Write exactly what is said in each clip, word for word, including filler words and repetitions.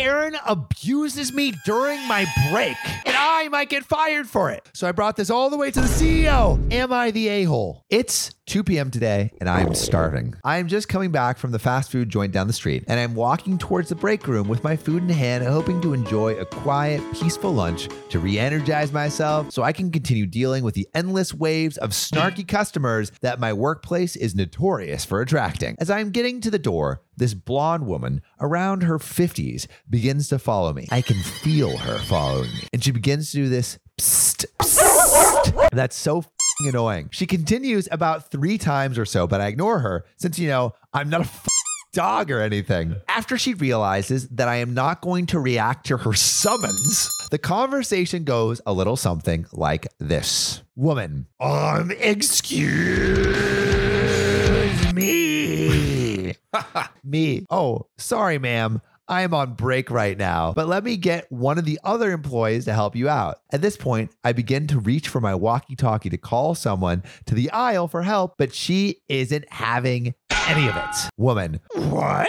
Karen abuses me during my break, and I might get fired for it. So I brought this all the way to the C E O. Am I the a-hole? It's two p.m. today, and I'm starving. I'm just coming back from the fast food joint down the street, and I'm walking towards the break room with my food in hand, hoping to enjoy a quiet, peaceful lunch to re-energize myself so I can continue dealing with the endless waves of snarky customers that my workplace is notorious for attracting. As I'm getting to the door, this blonde woman around her fifties begins to follow me. I can feel her following me. And she begins to do this psst, psst. And that's so f***ing annoying. She continues about three times or so, but I ignore her since, you know, I'm not a f- dog or anything. After she realizes that I am not going to react to her summons, the conversation goes a little something like this. Woman, um, excuse me. Me. Oh, sorry, ma'am. I am on break right now, but let me get one of the other employees to help you out. At this point, I begin to reach for my walkie-talkie to call someone to the aisle for help, but she isn't having any of it. Woman, what?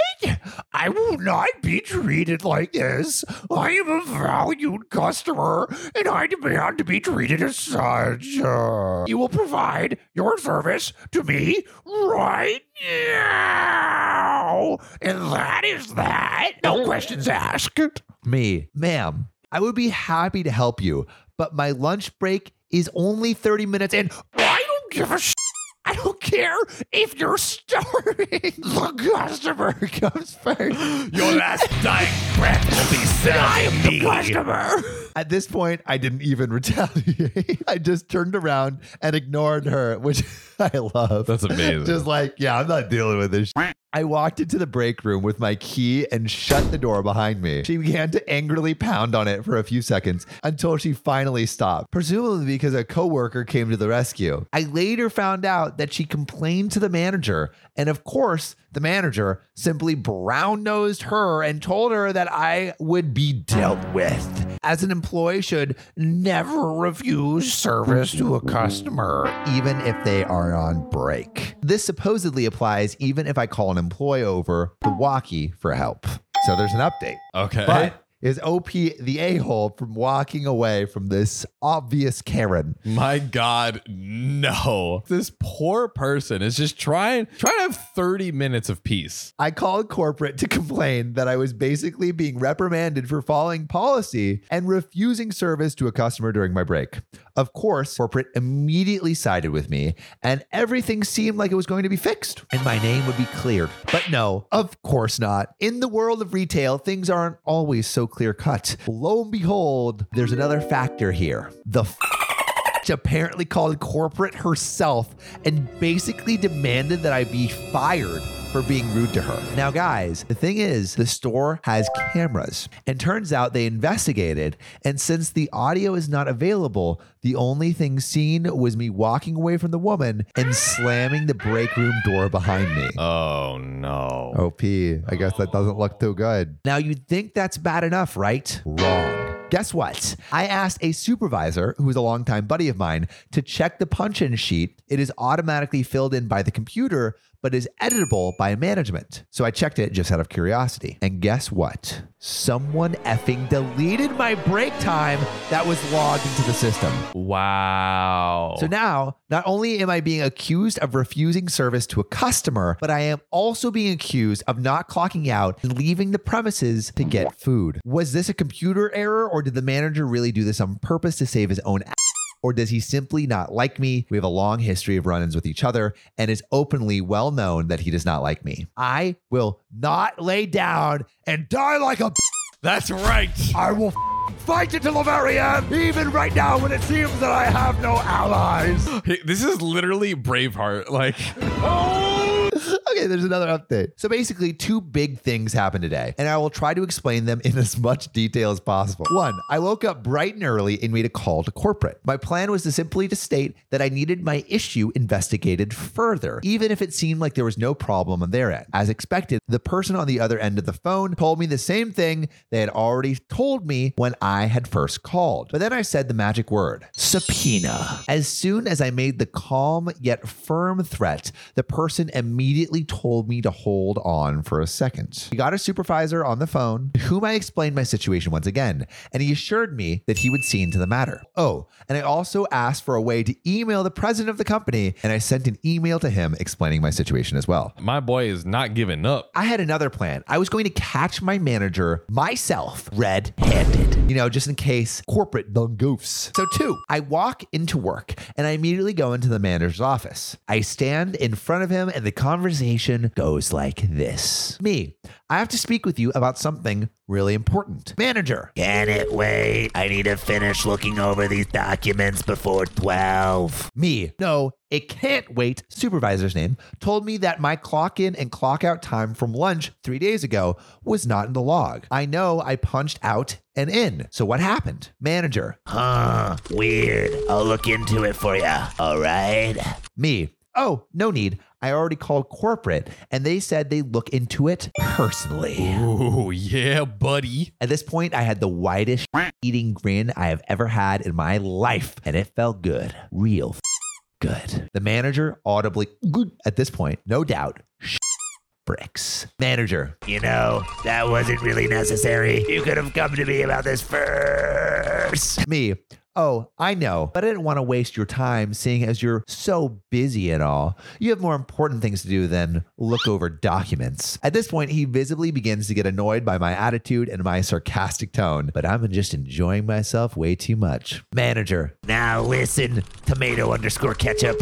I will not be treated like this. I am a valued customer, and I demand to be treated as such. Uh, you will provide your service to me right now. And that is that. No questions asked. Me, ma'am, I would be happy to help you, but my lunch break is only thirty minutes, and I don't give a shit. I don't care if you're starving. The customer comes first. Your last dying breath will be served. I am the customer. At this point, I didn't even retaliate. I just turned around and ignored her, which I love. That's amazing. Just like, yeah, I'm not dealing with this shit. I walked into the break room with my key and shut the door behind me. She began to angrily pound on it for a few seconds until she finally stopped, presumably because a coworker came to the rescue. I later found out that she complained to the manager, and of course, the manager simply brown-nosed her and told her that I would be dealt with. As an employee should never refuse service to a customer, even if they are on break. This supposedly applies even if I call an employee over the walkie for help. So there's an update. Okay. But is O P the a-hole from walking away from this obvious Karen? My God, no. This poor person is just trying, trying to have thirty minutes of peace. I called corporate to complain that I was basically being reprimanded for following policy and refusing service to a customer during my break. Of course, corporate immediately sided with me, and everything seemed like it was going to be fixed and my name would be cleared. But no, of course not. In the world of retail, things aren't always so clear cut. Lo and behold, there's another factor here. The f- apparently called corporate herself and basically demanded that I be fired for being rude to her. Now, guys, the thing is, the store has cameras, and turns out they investigated. And since the audio is not available, the only thing seen was me walking away from the woman and slamming the break room door behind me. Oh, no. O P, I guess that doesn't look too good. Now, you'd think that's bad enough, right? Wrong. Guess what? I asked a supervisor, who is a longtime buddy of mine, to check the punch-in sheet. It is automatically filled in by the computer, but is editable by management. So I checked it just out of curiosity. And guess what? Someone effing deleted my break time that was logged into the system. Wow. So now, not only am I being accused of refusing service to a customer, but I am also being accused of not clocking out and leaving the premises to get food. Was this a computer error, or did the manager really do this on purpose to save his own ass? Or does he simply not like me? We have a long history of run-ins with each other, and it's openly well known that he does not like me. I will not lay down and die like a b- That's right. I will f- fight until the very end, even right now when it seems that I have no allies. Hey, this is literally Braveheart. Like, oh! Okay, there's another update. So basically, two big things happened today, and I will try to explain them in as much detail as possible. One, I woke up bright and early and made a call to corporate. My plan was to simply to state that I needed my issue investigated further, even if it seemed like there was no problem on their end. As expected, the person on the other end of the phone told me the same thing they had already told me when I had first called. But then I said the magic word, subpoena. As soon as I made the calm yet firm threat, the person immediately immediately told me to hold on for a second. We got a supervisor on the phone, to whom I explained my situation once again, and he assured me that he would see into the matter. Oh, and I also asked for a way to email the president of the company, and I sent an email to him explaining my situation as well. My boy is not giving up. I had another plan. I was going to catch my manager myself red-handed, you know, just in case corporate done goofs. So two, I walk into work and I immediately go into the manager's office. I stand in front of him and the conversation goes like this. Me, I have to speak with you about something really important. Manager. Can it wait? I need to finish looking over these documents before twelve. Me. No, it can't wait. Supervisor's name told me that my clock in and clock out time from lunch three days ago was not in the log. I know I punched out and in. So what happened? Manager. Huh, weird. I'll look into it for you. All right. Me. Oh, no need. I already called corporate and they said they look into it personally. Oh, yeah, buddy. At this point, I had the widest eating grin I have ever had in my life. And it felt good. Real good. The manager audibly, at this point, no doubt, bricks. Manager. You know, that wasn't really necessary. You could have come to me about this first. Me. Oh, I know, but I didn't want to waste your time seeing as you're so busy and all. You have more important things to do than look over documents. At this point, he visibly begins to get annoyed by my attitude and my sarcastic tone, but I'm just enjoying myself way too much. Manager. Now listen, tomato underscore ketchup.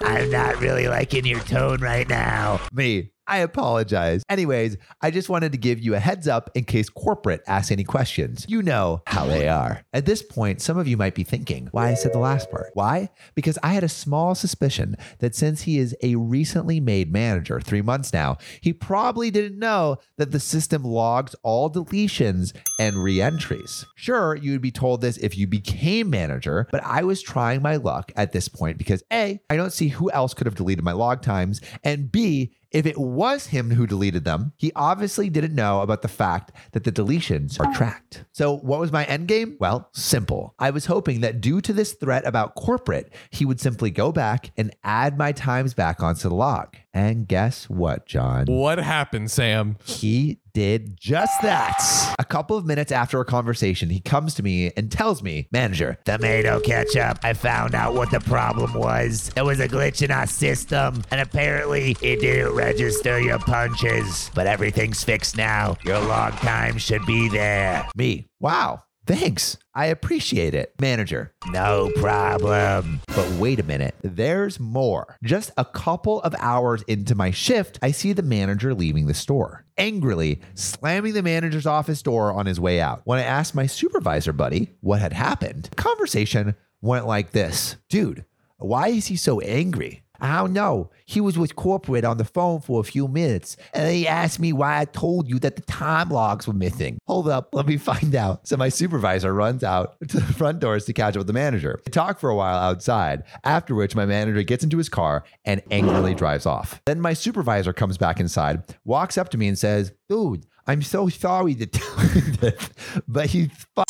I'm not really liking your tone right now. Me. I apologize. Anyways, I just wanted to give you a heads up in case corporate asks any questions. You know how they are. At this point, some of you might be thinking why I said the last part. Why? Because I had a small suspicion that since he is a recently made manager, three months now, he probably didn't know that the system logs all deletions and reentries. Sure, you would be told this if you became manager, but I was trying my luck at this point because A, I don't see who else could have deleted my log times, and B, if it was him who deleted them, he obviously didn't know about the fact that the deletions are tracked. So what was my end game? Well, simple. I was hoping that due to this threat about corporate, he would simply go back and add my times back onto the log. And guess what, John? What happened, Sam? He did just that. A couple of minutes after our conversation, he comes to me and tells me, Manager, tomato ketchup, I found out what the problem was. There was a glitch in our system, and apparently it didn't register your punches. But everything's fixed now. Your log time should be there. Me. Wow. Thanks. I appreciate it. Manager. No problem. But wait a minute. There's more. Just a couple of hours into my shift, I see the manager leaving the store, angrily slamming the manager's office door on his way out. When I asked my supervisor buddy what had happened, the conversation went like this. Dude, why is he so angry? I don't know. He was with corporate on the phone for a few minutes, and they asked me why I told you that the time logs were missing. Hold up. Let me find out. So my supervisor runs out to the front doors to catch up with the manager. They talk for a while outside, after which my manager gets into his car and angrily drives off. Then my supervisor comes back inside, walks up to me and says, dude, I'm so sorry to tell you this, but he's f-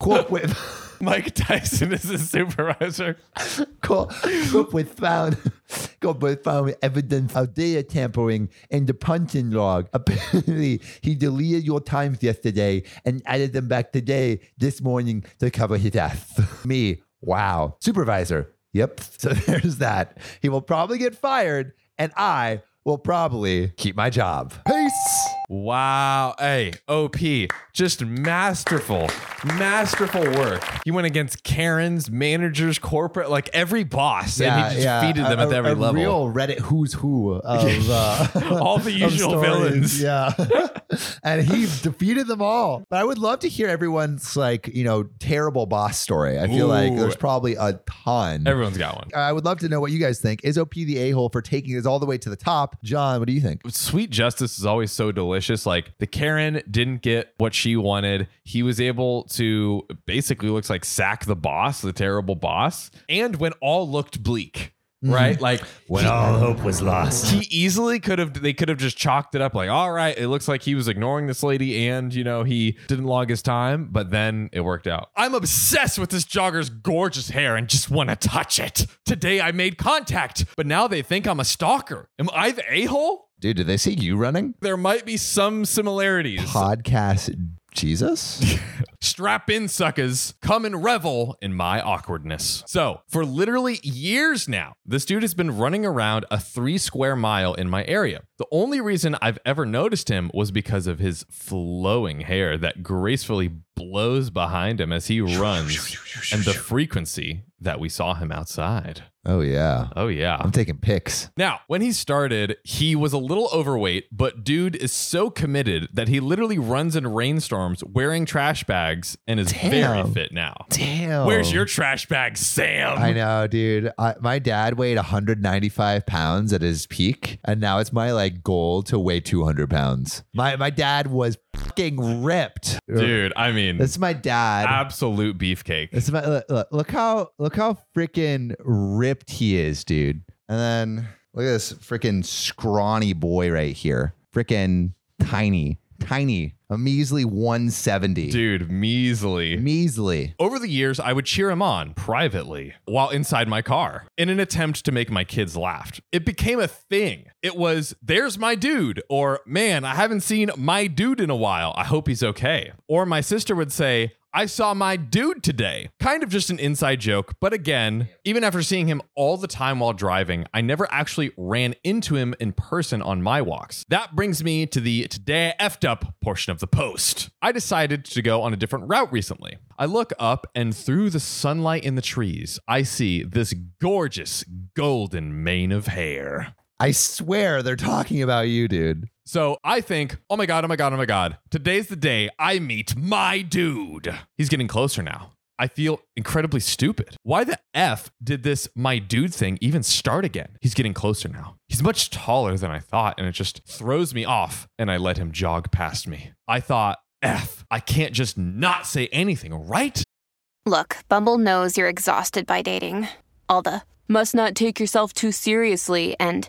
corporate... Mike Tyson is his supervisor. Cool. Corporate found, corporate found evidence of data tampering in the punching log. Apparently, he deleted your times yesterday and added them back today, this morning, to cover his ass. Me. Wow. Supervisor. Yep. So there's that. He will probably get fired, and I will probably keep my job. Peace. Wow. Hey, O P, just masterful, masterful work. He went against Karen's, managers, corporate, like every boss. Yeah, and he just yeah. defeated them a, at every a level. A real Reddit who's who of uh, all the usual villains. Yeah. And he defeated them all. But I would love to hear everyone's like, you know, terrible boss story. I feel Ooh. like there's probably a ton. Everyone's got one. I would love to know what you guys think. Is O P the a-hole for taking this all the way to the top? John, what do you think? Sweet justice is always so delicious. Like the Karen didn't get what she wanted. He was able to basically looks like sack the boss, the terrible boss. And when all looked bleak, right? Like when he, all hope was lost, he easily could have, they could have just chalked it up like, all right, it looks like he was ignoring this lady and, you know, he didn't log his time, but then it worked out. I'm obsessed with this jogger's gorgeous hair and just want to touch it. Today I made contact, but now they think I'm a stalker. Am I the a-hole? Dude, did they see you running? There might be some similarities. Podcast Jesus? Strap in, suckers. Come and revel in my awkwardness. So, for literally years now, this dude has been running around a three square mile in my area. The only reason I've ever noticed him was because of his flowing hair that gracefully blows behind him as he runs and the frequency that we saw him outside. Oh, yeah. Oh, yeah. I'm taking pics. Now, when he started, he was a little overweight, but dude is so committed that he literally runs in rainstorms wearing trash bags and is Damn. very fit now. Damn. Where's your trash bag, Sam? I know, dude. I, my dad weighed one hundred ninety-five pounds at his peak, and now it's my like goal to weigh two hundred pounds. My, my dad was fucking ripped. Dude, I mean. That's my dad. Absolute beefcake. That's my, look, look, look how, look how freaking ripped he is, dude. And then look at this freaking scrawny boy right here. Freaking tiny, tiny. A measly one seventy. Dude, measly. Measly. Over the years, I would cheer him on privately while inside my car in an attempt to make my kids laugh. It became a thing. It was, there's my dude. Or, man, I haven't seen my dude in a while. I hope he's okay. Or my sister would say, I saw my dude today. Kind of just an inside joke. But again, even after seeing him all the time while driving, I never actually ran into him in person on my walks. That brings me to the today I effed up portion of the post. I decided to go on a different route recently. I look up and through the sunlight in the trees, I see this gorgeous golden mane of hair. I swear they're talking about you, dude. So I think, oh my God, oh my God, oh my God. Today's the day I meet my dude. He's getting closer now. I feel incredibly stupid. Why the F did this my dude thing even start again? He's getting closer now. He's much taller than I thought, and it just throws me off, and I let him jog past me. I thought, F, I can't just not say anything, right? Look, Bumble knows you're exhausted by dating. All the must not take yourself too seriously, and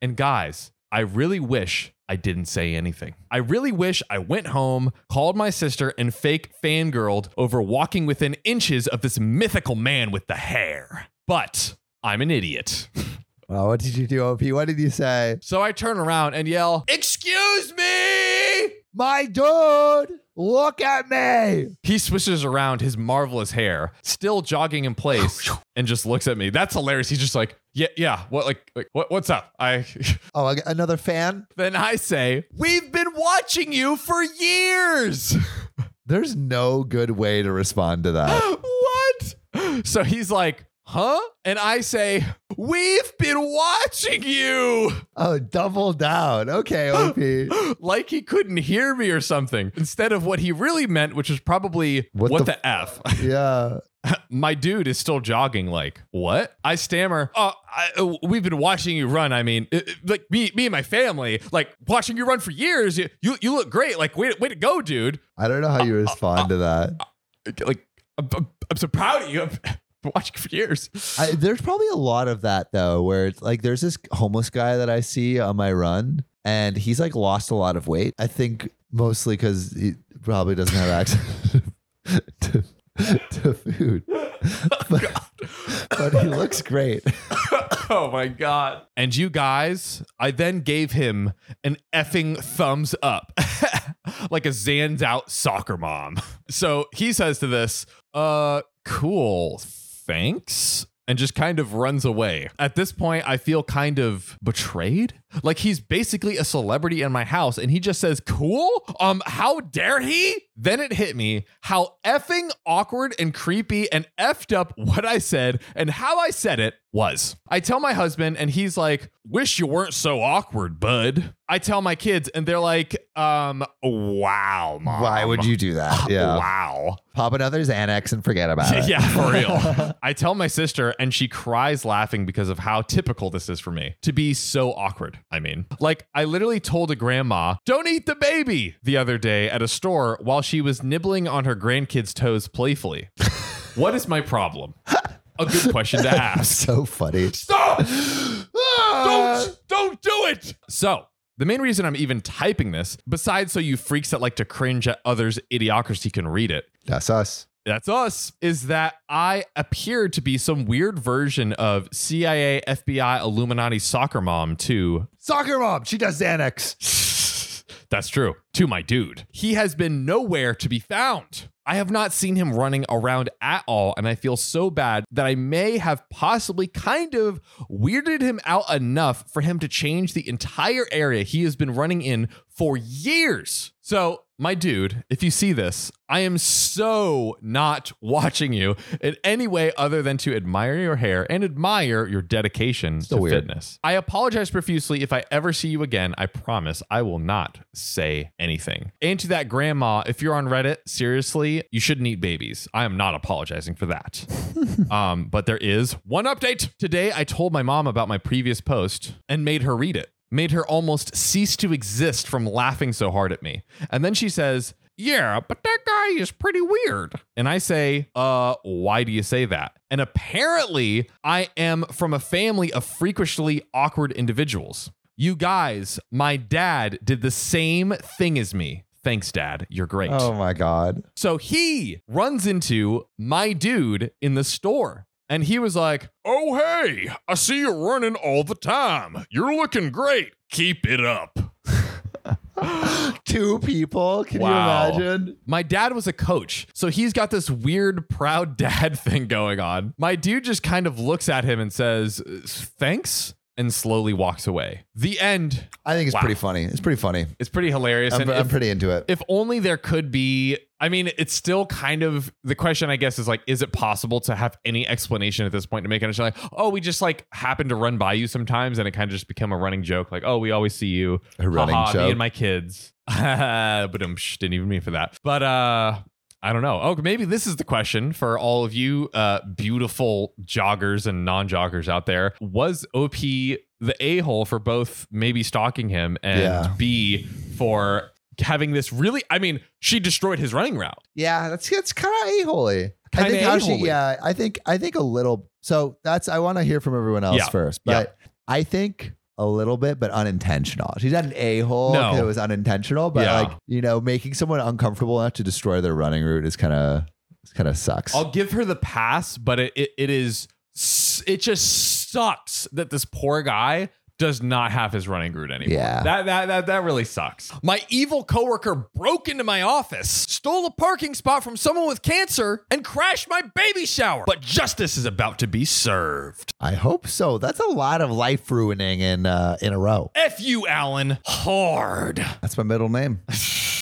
And guys, I really wish I didn't say anything. I really wish I went home, called my sister, and fake fangirled over walking within inches of this mythical man with the hair. But I'm an idiot. Well, what did you do, O P? What did you say? So I turn around and yell, excuse me, my dude, look at me. He swishes around his marvelous hair, still jogging in place, and just looks at me. That's hilarious. He's just like, Yeah, yeah. What, like, like what, what's up? I oh, another fan? Then I say, we've been watching you for years. There's no good way to respond to that. What? So he's like, huh? And I say, we've been watching you. Oh, double down. Okay, O P. Like he couldn't hear me or something. Instead of what he really meant, which was probably, what, what the, the F? Yeah. My dude is still jogging. Like, what? I stammer, oh, I, we've been watching you run. I mean, it, it, like me, me and my family, like watching you run for years. You, you, you look great. Like, way, way to go, dude. I don't know how you uh, respond uh, to that. Uh, like, I'm, I'm, I'm so proud of you. I've been watching for years. I, there's probably a lot of that, though, where it's like there's this homeless guy that I see on my run, and he's like lost a lot of weight. I think mostly because he probably doesn't have access to to food, but, but he looks great. Oh my God. And you guys, I then gave him an effing thumbs up. like a Zans out soccer mom. So he says to this, uh, cool, thanks. And just kind of runs away. At this point, I feel kind of betrayed. Like, he's basically a celebrity in my house, and he just says, cool? Um, how dare he? Then it hit me how effing awkward and creepy and effed up what I said and how I said it was. I tell my husband, and he's like, wish you weren't so awkward, bud. I tell my kids, and they're like, um, wow, mom. Why would you do that? Yeah. Wow. Pop another Xanax and forget about it. Yeah, for real. I tell my sister, and she cries laughing because of how typical this is for me to be so awkward. I mean, like, I literally told a grandma, don't eat the baby the other day at a store while she was nibbling on her grandkids' toes playfully. What is my problem? A good question to ask. So funny. Stop! Ah! Don't, don't do it! So, the main reason I'm even typing this, besides so you freaks that like to cringe at others' idiocracy can read it. That's us. That's us. Is that I appeared to be some weird version of C I A, F B I, Illuminati soccer mom too. Soccer mom! She does Xanax. That's true. To my dude. He has been nowhere to be found. I have not seen him running around at all, and I feel so bad that I may have possibly kind of weirded him out enough for him to change the entire area he has been running in for years. So, my dude, if you see this, I am so not watching you in any way other than to admire your hair and admire your dedication so to weird. fitness. I apologize profusely if I ever see you again. I promise I will not say anything. And to that grandma, if you're on Reddit, seriously, you shouldn't eat babies. I am not apologizing for that. um, but there is one update. Today, I told my mom about my previous post and made her read it. Made her almost cease to exist from laughing so hard at me. And then she says, yeah, but that guy is pretty weird. And I say, uh, why do you say that? And apparently I am from a family of freakishly awkward individuals. You guys, my dad did the same thing as me. Thanks, Dad. You're great. Oh, my God. So he runs into my dude in the store. And he was like, oh, hey, I see you running all the time. You're looking great. Keep it up. Two people. Can wow. you imagine? My dad was a coach. So he's got this weird, proud dad thing going on. My dude just kind of looks at him and says, thanks. And slowly walks away. The end. I think it's wow. pretty funny. It's pretty funny. It's pretty hilarious. I'm, and I'm if, pretty into it. If only there could be, I mean, it's still kind of the question, I guess, is like, is it possible to have any explanation at this point to make it like, oh, we just like happen to run by you sometimes and it kind of just become a running joke. Like, oh, we always see you. A running joke. Me and my kids. But um, didn't even mean for that. But uh, I don't know. Oh, maybe this is the question for all of you uh, beautiful joggers and non-joggers out there. Was O P the a-hole for both maybe stalking him and yeah. B, for having this really... I mean, she destroyed his running route. Yeah, that's that's kind of a-hole-y. Kinda I think a-hole-y. How she... Yeah, I think, I think a little... So that's... I want to hear from everyone else yeah. first, but yeah. I think... A little bit, but unintentional. She's not an a-hole because no. it was unintentional, but yeah. like, you know, making someone uncomfortable enough to destroy their running route is kind of kind of sucks. I'll give her the pass, but it, it it is it just sucks that this poor guy does not have his running route anymore. Yeah, that that that that really sucks. My evil coworker broke into my office, stole a parking spot from someone with cancer, and crashed my baby shower. But justice is about to be served. I hope so. That's a lot of life ruining in uh, in a row. F you, Alan. Hard. That's my middle name.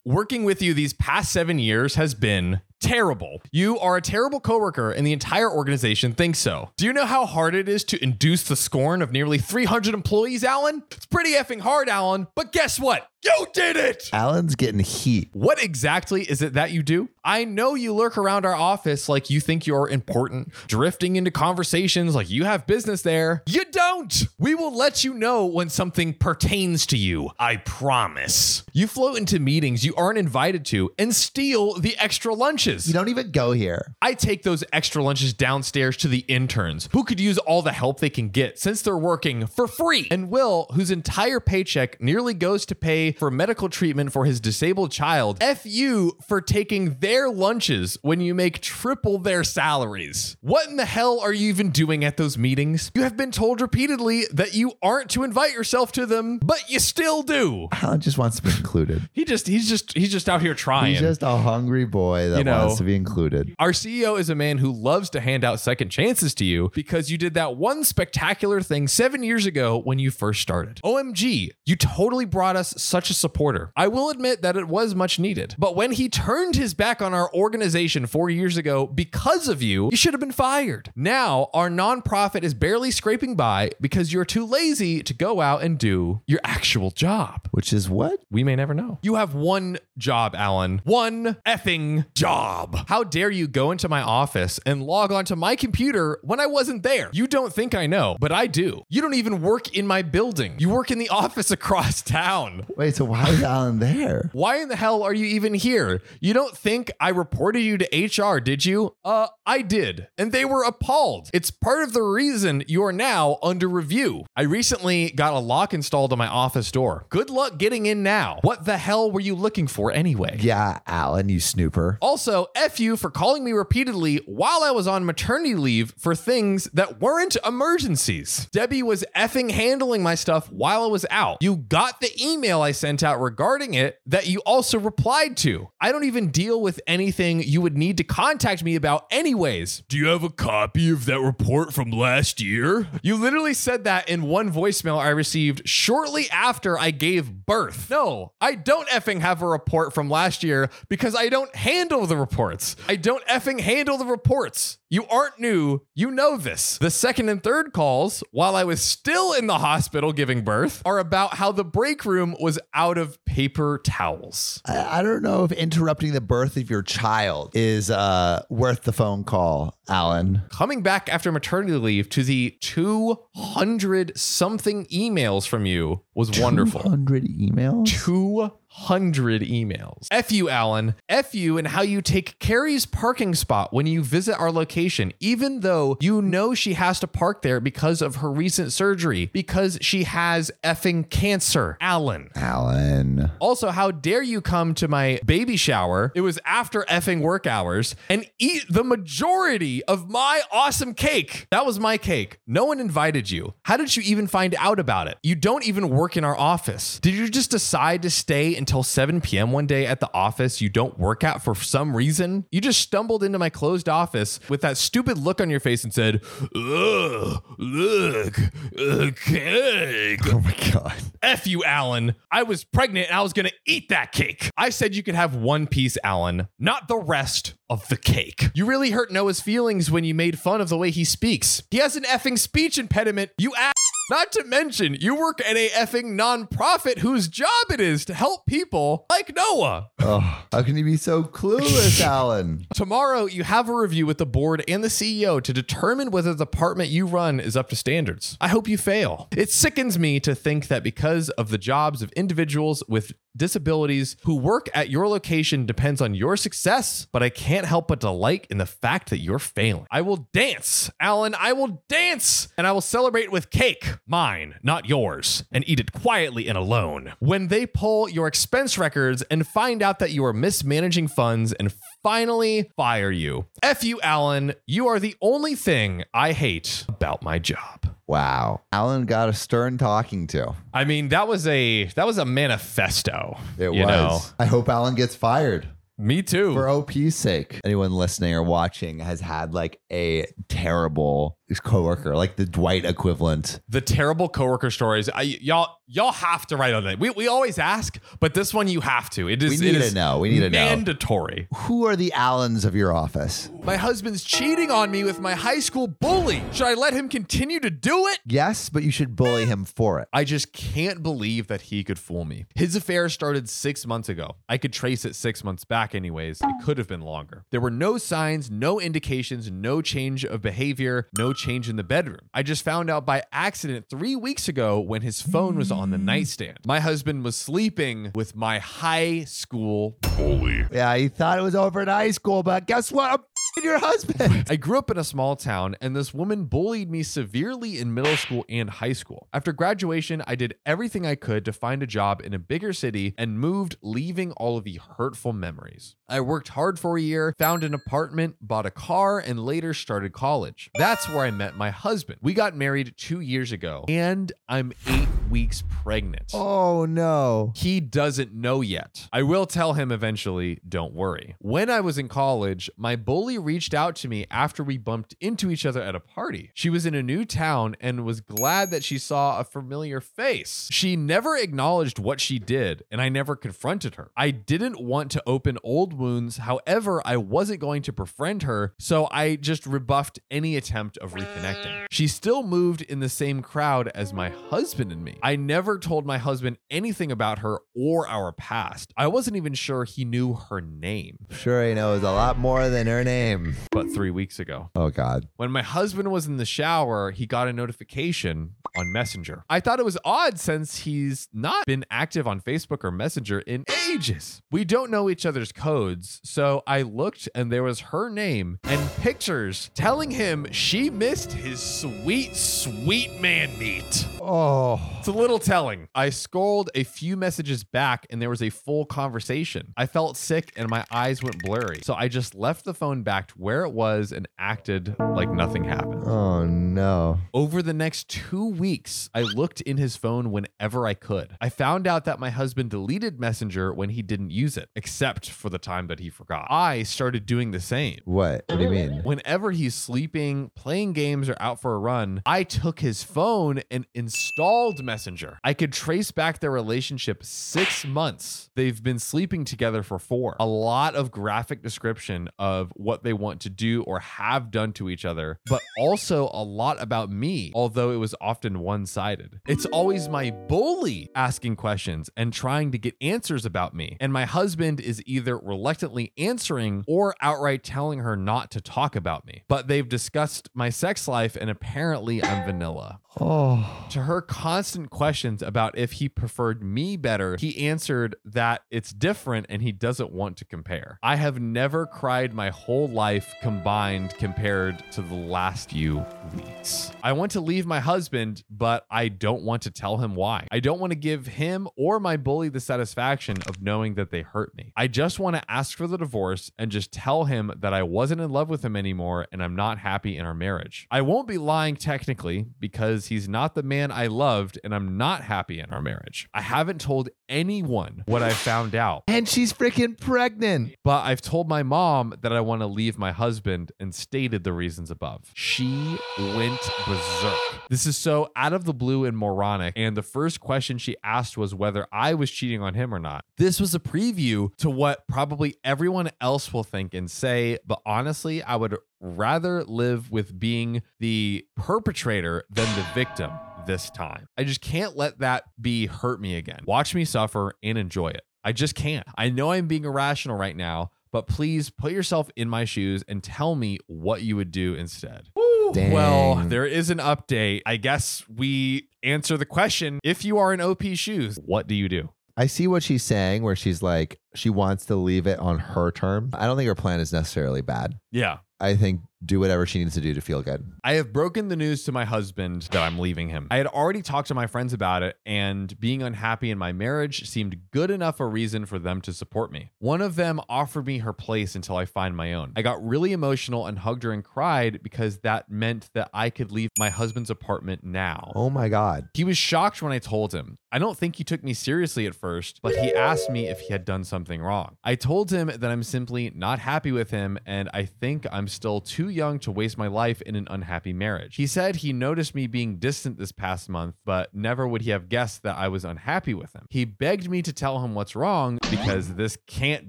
Working with you these past seven years has been terrible. You are a terrible coworker, and the entire organization thinks so. Do you know how hard it is to induce the scorn of nearly three hundred employees, Alan? It's pretty effing hard, Alan, but guess what? You did it! Alan's getting heat. What exactly is it that you do? I know you lurk around our office like you think you're important, drifting into conversations like you have business there. You don't! We will let you know when something pertains to you. I promise. You float into meetings you aren't invited to and steal the extra lunches. lunches. You don't even go here. I take those extra lunches downstairs to the interns who could use all the help they can get since they're working for free. And Will, whose entire paycheck nearly goes to pay for medical treatment for his disabled child, F you for taking their lunches when you make triple their salaries. What in the hell are you even doing at those meetings? You have been told repeatedly that you aren't to invite yourself to them, but you still do. Alan just wants to be included. He just, he's just, he's just out here trying. He's just a hungry boy that you know, wants to be included. Our C E O is a man who loves to hand out second chances to you because you did that one spectacular thing seven years ago when you first started. O M G, you totally brought us such a supporter. I will admit that it was much needed, but when he turned his back on our organization four years ago because of you, you should have been fired. Now our nonprofit is barely scraping by because you're too lazy to go out and do your actual job. Which is what? We may never know. You have one job, Alan. One effing job. How dare you go into my office and log onto my computer when I wasn't there? You don't think I know, but I do. You don't even work in my building. You work in the office across town. Wait, so why is Alan there? Why in the hell are you even here? You don't think I reported you to H R, did you? Uh, I did. And they were appalled. It's part of the reason you are now under review. I recently got a lock installed on my office door. Good luck getting in now. What the hell were you looking for anyway? Yeah, Alan, you snooper. Also, F you for calling me repeatedly while I was on maternity leave for things that weren't emergencies. Debbie was effing handling my stuff while I was out. You got the email I sent out regarding it that you also replied to. I don't even deal with anything you would need to contact me about anyways. Do you have a copy of that report from last year? You literally said that in one voicemail I received shortly after I gave birth. No, I don't effing have a report from last year because I don't handle the reports. I don't effing handle the reports. You aren't new. You know this. The second and third calls, while I was still in the hospital giving birth, are about how the break room was out of paper towels. I, I don't know if interrupting the birth of your child is uh, worth the phone call, Alan. Coming back after maternity leave to the two hundred something emails from you was wonderful. two hundred emails? two hundred emails. F you, Alan. F you and how you take Carrie's parking spot when you visit our location, even though you know she has to park there because of her recent surgery, because she has effing cancer. Alan. Alan. Also, how dare you come to my baby shower? It was after effing work hours and eat the majority of my awesome cake. That was my cake. No one invited you. How did you even find out about it? You don't even work in our office. Did you just decide to stay and until seven p.m. one day at the office you don't work at for some reason? You just stumbled into my closed office with that stupid look on your face and said, "Ugh, look, a cake." Oh my God. F you, Alan. I was pregnant and I was going to eat that cake. I said you could have one piece, Alan, not the rest of the cake. You really hurt Noah's feelings when you made fun of the way he speaks. He has an effing speech impediment, you ass. Not to mention, you work at a effing nonprofit whose job it is to help people like Noah. Oh, how can you be so clueless, Alan? Tomorrow, you have a review with the board and the C E O to determine whether the department you run is up to standards. I hope you fail. It sickens me to think that because of the jobs of individuals with disabilities who work at your location depends on your success, but I can't help but delight in the fact that you're failing. I will dance, Alan. I will dance, and I will celebrate with cake. Mine, not yours, and eat it quietly and alone. When they pull your expense records and find out that you are mismanaging funds and finally fire you. F you, Alan. You are the only thing I hate about my job. Wow. Alan got a stern talking to. I mean, that was a that was a manifesto. It was. Know. I hope Alan gets fired. Me too. For O P's sake. Anyone listening or watching has had like a terrible coworker, like the Dwight equivalent. The terrible coworker stories. I, y'all, y'all have to write on it. We we always ask, but this one you have to. It is. We need it is to know. We need to mandatory. Know. Who are the Allens of your office? My husband's cheating on me with my high school bully. Should I let him continue to do it? Yes, but you should bully him for it. I just can't believe that he could fool me. His affair started six months ago. I could trace it six months back. Anyways, it could have been longer. There were no signs, no indications, no change of behavior, no change in the bedroom. I just found out by accident three weeks ago when his phone was on the nightstand. My husband was sleeping with my high school bully. Yeah, he thought it was over at high school, but guess what? I'm your husband. I grew up in a small town, and this woman bullied me severely in middle school and high school. After graduation, I did everything I could to find a job in a bigger city and moved, leaving all of the hurtful memories. I worked hard for a year, found an apartment, bought a car, and later started college. That's where I met my husband. We got married two years ago, and I'm eight weeks pregnant. Oh no. He doesn't know yet. I will tell him eventually, don't worry. When I was in college, my bully reached out to me after we bumped into each other at a party. She was in a new town and was glad that she saw a familiar face. She never acknowledged what she did, and I never confronted her. I didn't want to open old wounds. However, I wasn't going to befriend her, so I just rebuffed any attempt of reconnecting. She still moved in the same crowd as my husband and me. I never told my husband anything about her or our past. I wasn't even sure he knew her name. Sure he knows a lot more than her name. But three weeks ago. Oh, God. When my husband was in the shower, he got a notification on Messenger. I thought it was odd since he's not been active on Facebook or Messenger in ages. We don't know each other's codes, so I looked and there was her name and pictures telling him she missed his sweet, sweet man meat. Oh. It's a little telling. I scrolled a few messages back and there was a full conversation. I felt sick and my eyes went blurry, so I just left the phone back where it was and acted like nothing happened. Oh no. Over the next two weeks, I looked in his phone whenever I could. I found out that my husband deleted Messenger when he didn't use it, except for the time that he forgot. I started doing the same. What? What do you mean? Whenever he's sleeping, playing games, or out for a run, I took his phone and installed Messenger. I could trace back their relationship six months. They've been sleeping together for four. A lot of graphic description of what they want to do or have done to each other, but also a lot about me, although it was often one-sided. It's always my bully asking questions and trying to get answers about me, and my husband is either reluctantly answering or outright telling her not to talk about me. But they've discussed my sex life, and apparently I'm vanilla. Oh. To her constant questions about if he preferred me better, he answered that it's different and he doesn't want to compare. I have never cried my whole life combined compared to the last few weeks. I want to leave my husband, but I don't want to tell him why. I don't want to give him or my bully the satisfaction of knowing that they hurt me. I just want to ask for the divorce and just tell him that I wasn't in love with him anymore and I'm not happy in our marriage. I won't be lying technically because he's not the man I loved and I'm not happy in our marriage. I haven't told anyone what I found out. And she's freaking pregnant. But I've told my mom that I want to leave my husband and stated the reasons above. She went berserk. This is so out of the blue and moronic. And the first question she asked was whether I was cheating on him or not. This was a preview to what probably everyone else will think and say, but honestly, I would rather live with being the perpetrator than the victim this time. I just can't let that be hurt me again. Watch me suffer and enjoy it. I just can't. I know I'm being irrational right now, but please put yourself in my shoes and tell me what you would do instead. Dang. Well, there is an update. I guess we answer the question. If you are in O P's shoes, what do you do? I see what she's saying where she's like, she wants to leave it on her terms. I don't think her plan is necessarily bad. Yeah. I think do whatever she needs to do to feel good. I have broken the news to my husband that I'm leaving him. I had already talked to my friends about it, and being unhappy in my marriage seemed good enough a reason for them to support me. One of them offered me her place until I find my own. I got really emotional and hugged her and cried because that meant that I could leave my husband's apartment now. Oh my God. He was shocked when I told him. I don't think he took me seriously at first, but he asked me if he had done something wrong. I told him that I'm simply not happy with him, and I think I'm still too young to waste my life in an unhappy marriage. He said he noticed me being distant this past month, but never would he have guessed that I was unhappy with him. He begged me to tell him what's wrong because this can't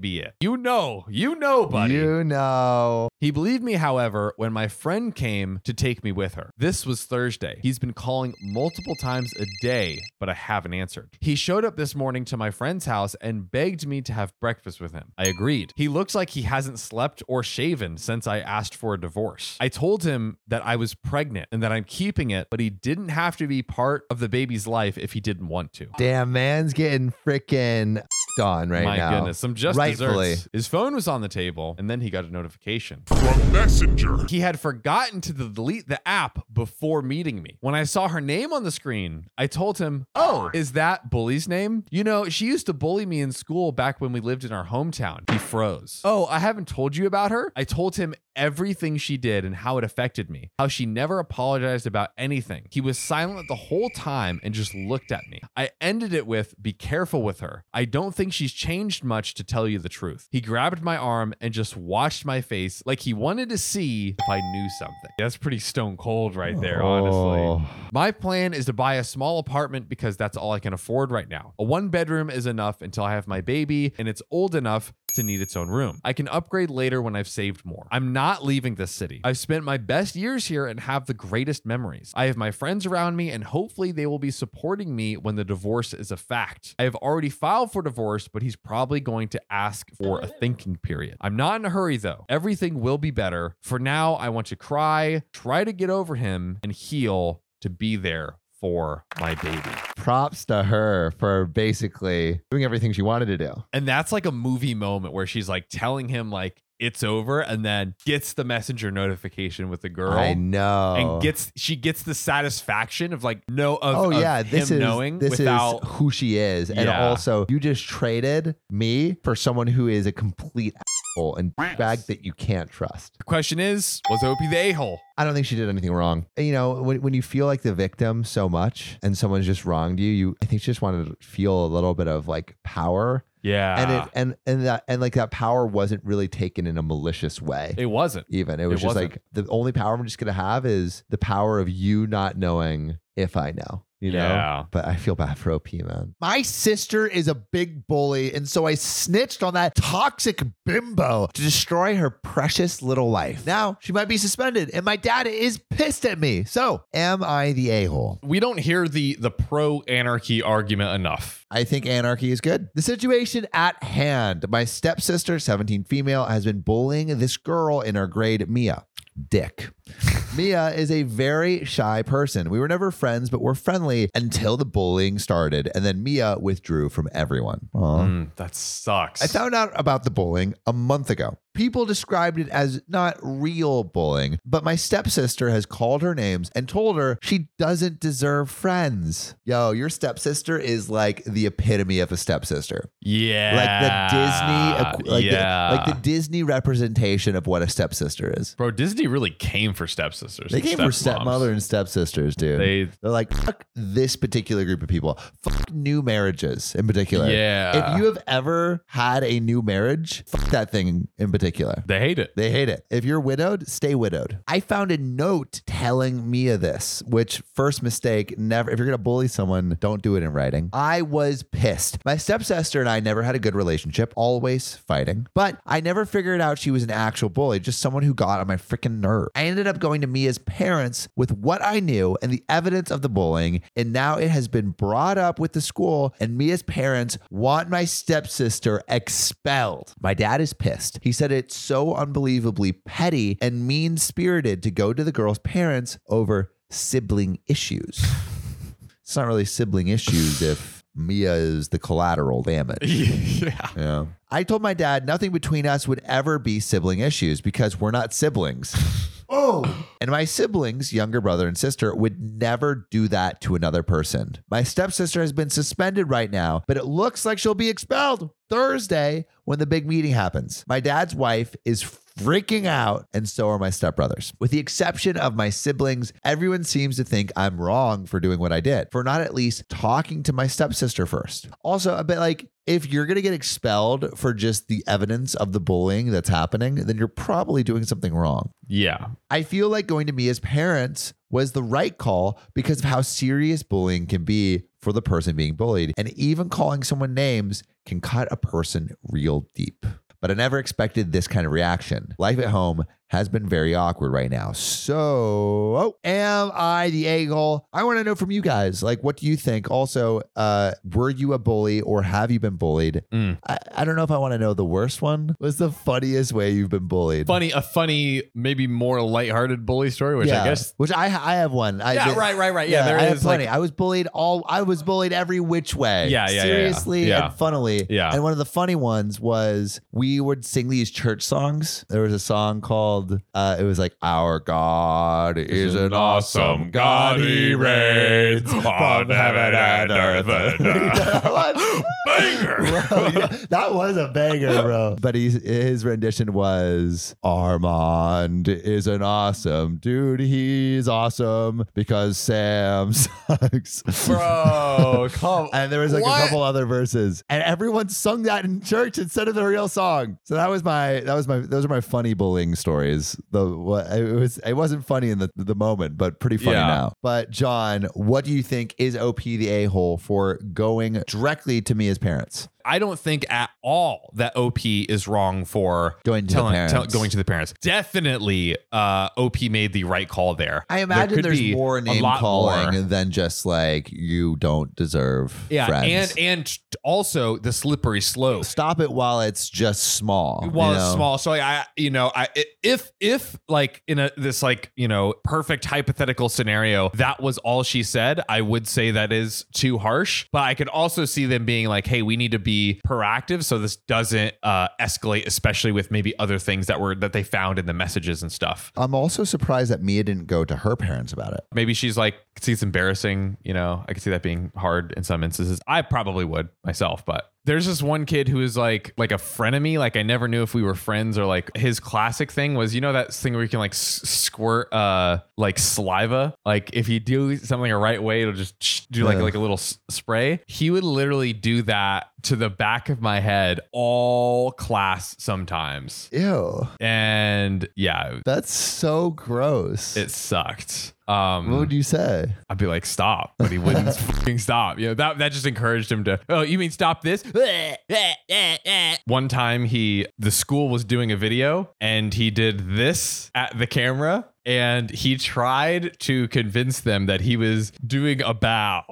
be it. You know, you know, buddy. You know. He believed me, however, when my friend came to take me with her. This was Thursday. He's been calling multiple times a day, but I haven't answered. He showed up this morning to my friend's house and begged me to have breakfast with him. I agreed. He looks like he hasn't slept or shaven since I asked for a divorce. divorce. I told him that I was pregnant and that I'm keeping it, but he didn't have to be part of the baby's life if he didn't want to. Damn, man's getting freaking on right My now. My goodness, some just Rightfully. desserts. His phone was on the table and then he got a notification. From Messenger. He had forgotten to delete the app before meeting me. When I saw her name on the screen, I told him, oh, is that Bully's name? You know, she used to bully me in school back when we lived in our hometown. He froze. Oh, I haven't told you about her? I told him everything she did and how it affected me, how she never apologized about anything. He was silent the whole time and just looked at me. I ended it with, be careful with her. I don't think she's changed much, to tell you the truth. He grabbed my arm and just watched my face like he wanted to see if I knew something. That's pretty stone cold right there, honestly. Oh. My plan is to buy a small apartment because that's all I can afford right now. A one bedroom is enough until I have my baby and it's old enough to need its own room. I can upgrade later when I've saved more. I'm not leaving this city. I've spent my best years here and have the greatest memories. I have my friends around me and hopefully they will be supporting me when the divorce is a fact. I have already filed for divorce, but he's probably going to ask for a thinking period. I'm not in a hurry though. Everything will be better. For now, I want to cry, try to get over him and heal to be there for my baby. Props to her for basically doing everything she wanted to do. And that's like a movie moment where she's like telling him like it's over and then gets the messenger notification with the girl. I know. And gets she gets the satisfaction of like no of, oh, of yeah, this him is, knowing this without is who she is. Yeah. And also you just traded me for someone who is a complete asshole and bag that you can't trust. The question is, was Opie the a-hole? I don't think she did anything wrong. You know, when, when you feel like the victim so much and someone's just wronged you, you I think she just wanted to feel a little bit of like power. Yeah. And it, and and that and like that power wasn't really taken in a malicious way. It wasn't. Even it was it just wasn't. Like the only power I'm just gonna have is the power of you not knowing if I know. You know, yeah. But I feel bad for O P, man. My sister is a big bully, and so I snitched on that toxic bimbo to destroy her precious little life. Now she might be suspended, and my dad is pissed at me. So am I the a-hole? We don't hear the the pro-anarchy argument enough. I think anarchy is good. The situation at hand. My stepsister, seventeen female, has been bullying this girl in her grade, Mia. Dick. Mia is a very shy person. We were never friends, but we're friendly until the bullying started. And then Mia withdrew from everyone. Mm, that sucks. I found out about the bullying a month ago. People described it as not real bullying, but my stepsister has called her names and told her she doesn't deserve friends. Yo, your stepsister is like the epitome of a stepsister. Yeah. Like the Disney, like, yeah. the, like the Disney representation of what a stepsister is. Bro, Disney really came for stepsisters. They came step for stepmother and stepsisters, dude. They, They're like, fuck this particular group of people. Fuck new marriages in particular. Yeah. If you have ever had a new marriage, fuck that thing in particular. They hate it. They hate it. If you're widowed, stay widowed. I found a note telling Mia this, which first mistake, never, if you're going to bully someone, don't do it in writing. I was pissed. My stepsister and I never had a good relationship, always fighting, but I never figured out she was an actual bully, just someone who got on my freaking nerve. I ended up going to Mia's parents with what I knew and the evidence of the bullying. And now it has been brought up with the school and Mia's parents want my stepsister expelled. My dad is pissed. He said it it's so unbelievably petty and mean-spirited to go to the girl's parents over sibling issues. It's not really sibling issues if Mia is the collateral damage. Yeah. Yeah. I told my dad nothing between us would ever be sibling issues because we're not siblings. Oh, and my siblings, younger brother and sister, would never do that to another person. My stepsister has been suspended right now, but it looks like she'll be expelled Thursday when the big meeting happens. My dad's wife is freaking out, and so are my stepbrothers. With the exception of my siblings, everyone seems to think I'm wrong for doing what I did, for not at least talking to my stepsister first. Also, a bit like, if you're going to get expelled for just the evidence of the bullying that's happening, then you're probably doing something wrong. Yeah. I feel like going to Mia's parents was the right call because of how serious bullying can be for the person being bullied. And even calling someone names can cut a person real deep. But I never expected this kind of reaction. Life at home has been very awkward right now. So, oh, am I the a-hole? I want to know from you guys, like, what do you think? Also, uh, were you a bully or have you been bullied? Mm. I, I don't know if I want to know the worst one. What's the funniest way you've been bullied? Funny, a funny, maybe more lighthearted bully story, which yeah, I guess. Which I I have one. I, yeah, it, right, right, right. Yeah, yeah there I is. Have plenty. Like, I was bullied all, I was bullied every which way. Yeah, yeah, Seriously yeah, yeah. and funnily. Yeah. And one of the funny ones was we would sing these church songs. There was a song called Uh, it was like, our God is an awesome God. He reigns on heaven and earth. That, banger. Bro, yeah, that was a banger, bro. But he's, his rendition was, Armand is an awesome dude. He's awesome because Sam sucks. Bro, come. And there was like what? a couple other verses, and everyone sung that in church instead of the real song. So that was my, that was my, those are my funny bullying stories. The it was it wasn't funny in the, the moment, but pretty funny yeah. now. But John, what do you think is O P the a-hole for going directly to Mia's parents? I don't think at all that O P is wrong for going to, telling, the, tell, going to the parents. Definitely uh, O P made the right call there. I imagine there there's more name calling more. than just like, you don't deserve yeah, friends. And, and also the slippery slope. Stop it while it's just small. While you know? it's small. So I, you know, I, if, if like in a, this like, you know, perfect hypothetical scenario, that was all she said, I would say that is too harsh, but I could also see them being like, hey, we need to be proactive so this doesn't uh, escalate, especially with maybe other things that were that they found in the messages and stuff. I'm also surprised that Mia didn't go to her parents about it. Maybe she's like, I see it's embarrassing, you know, I could see that being hard in some instances. I probably would myself, but there's this one kid who is like like a frenemy. Like, I never knew if we were friends, or like his classic thing was, you know, that thing where you can like s- squirt uh like saliva. Like if you do something the right way, it'll just do like Ugh. like a little s- spray. He would literally do that to the back of my head all class sometimes. Ew. And yeah, that's so gross. It sucked. Um, what would you say? I'd be like, stop, but he wouldn't fucking stop. You know, that, that just encouraged him to, oh, you mean stop this? One time he, the school was doing a video and he did this at the camera and he tried to convince them that he was doing a bow.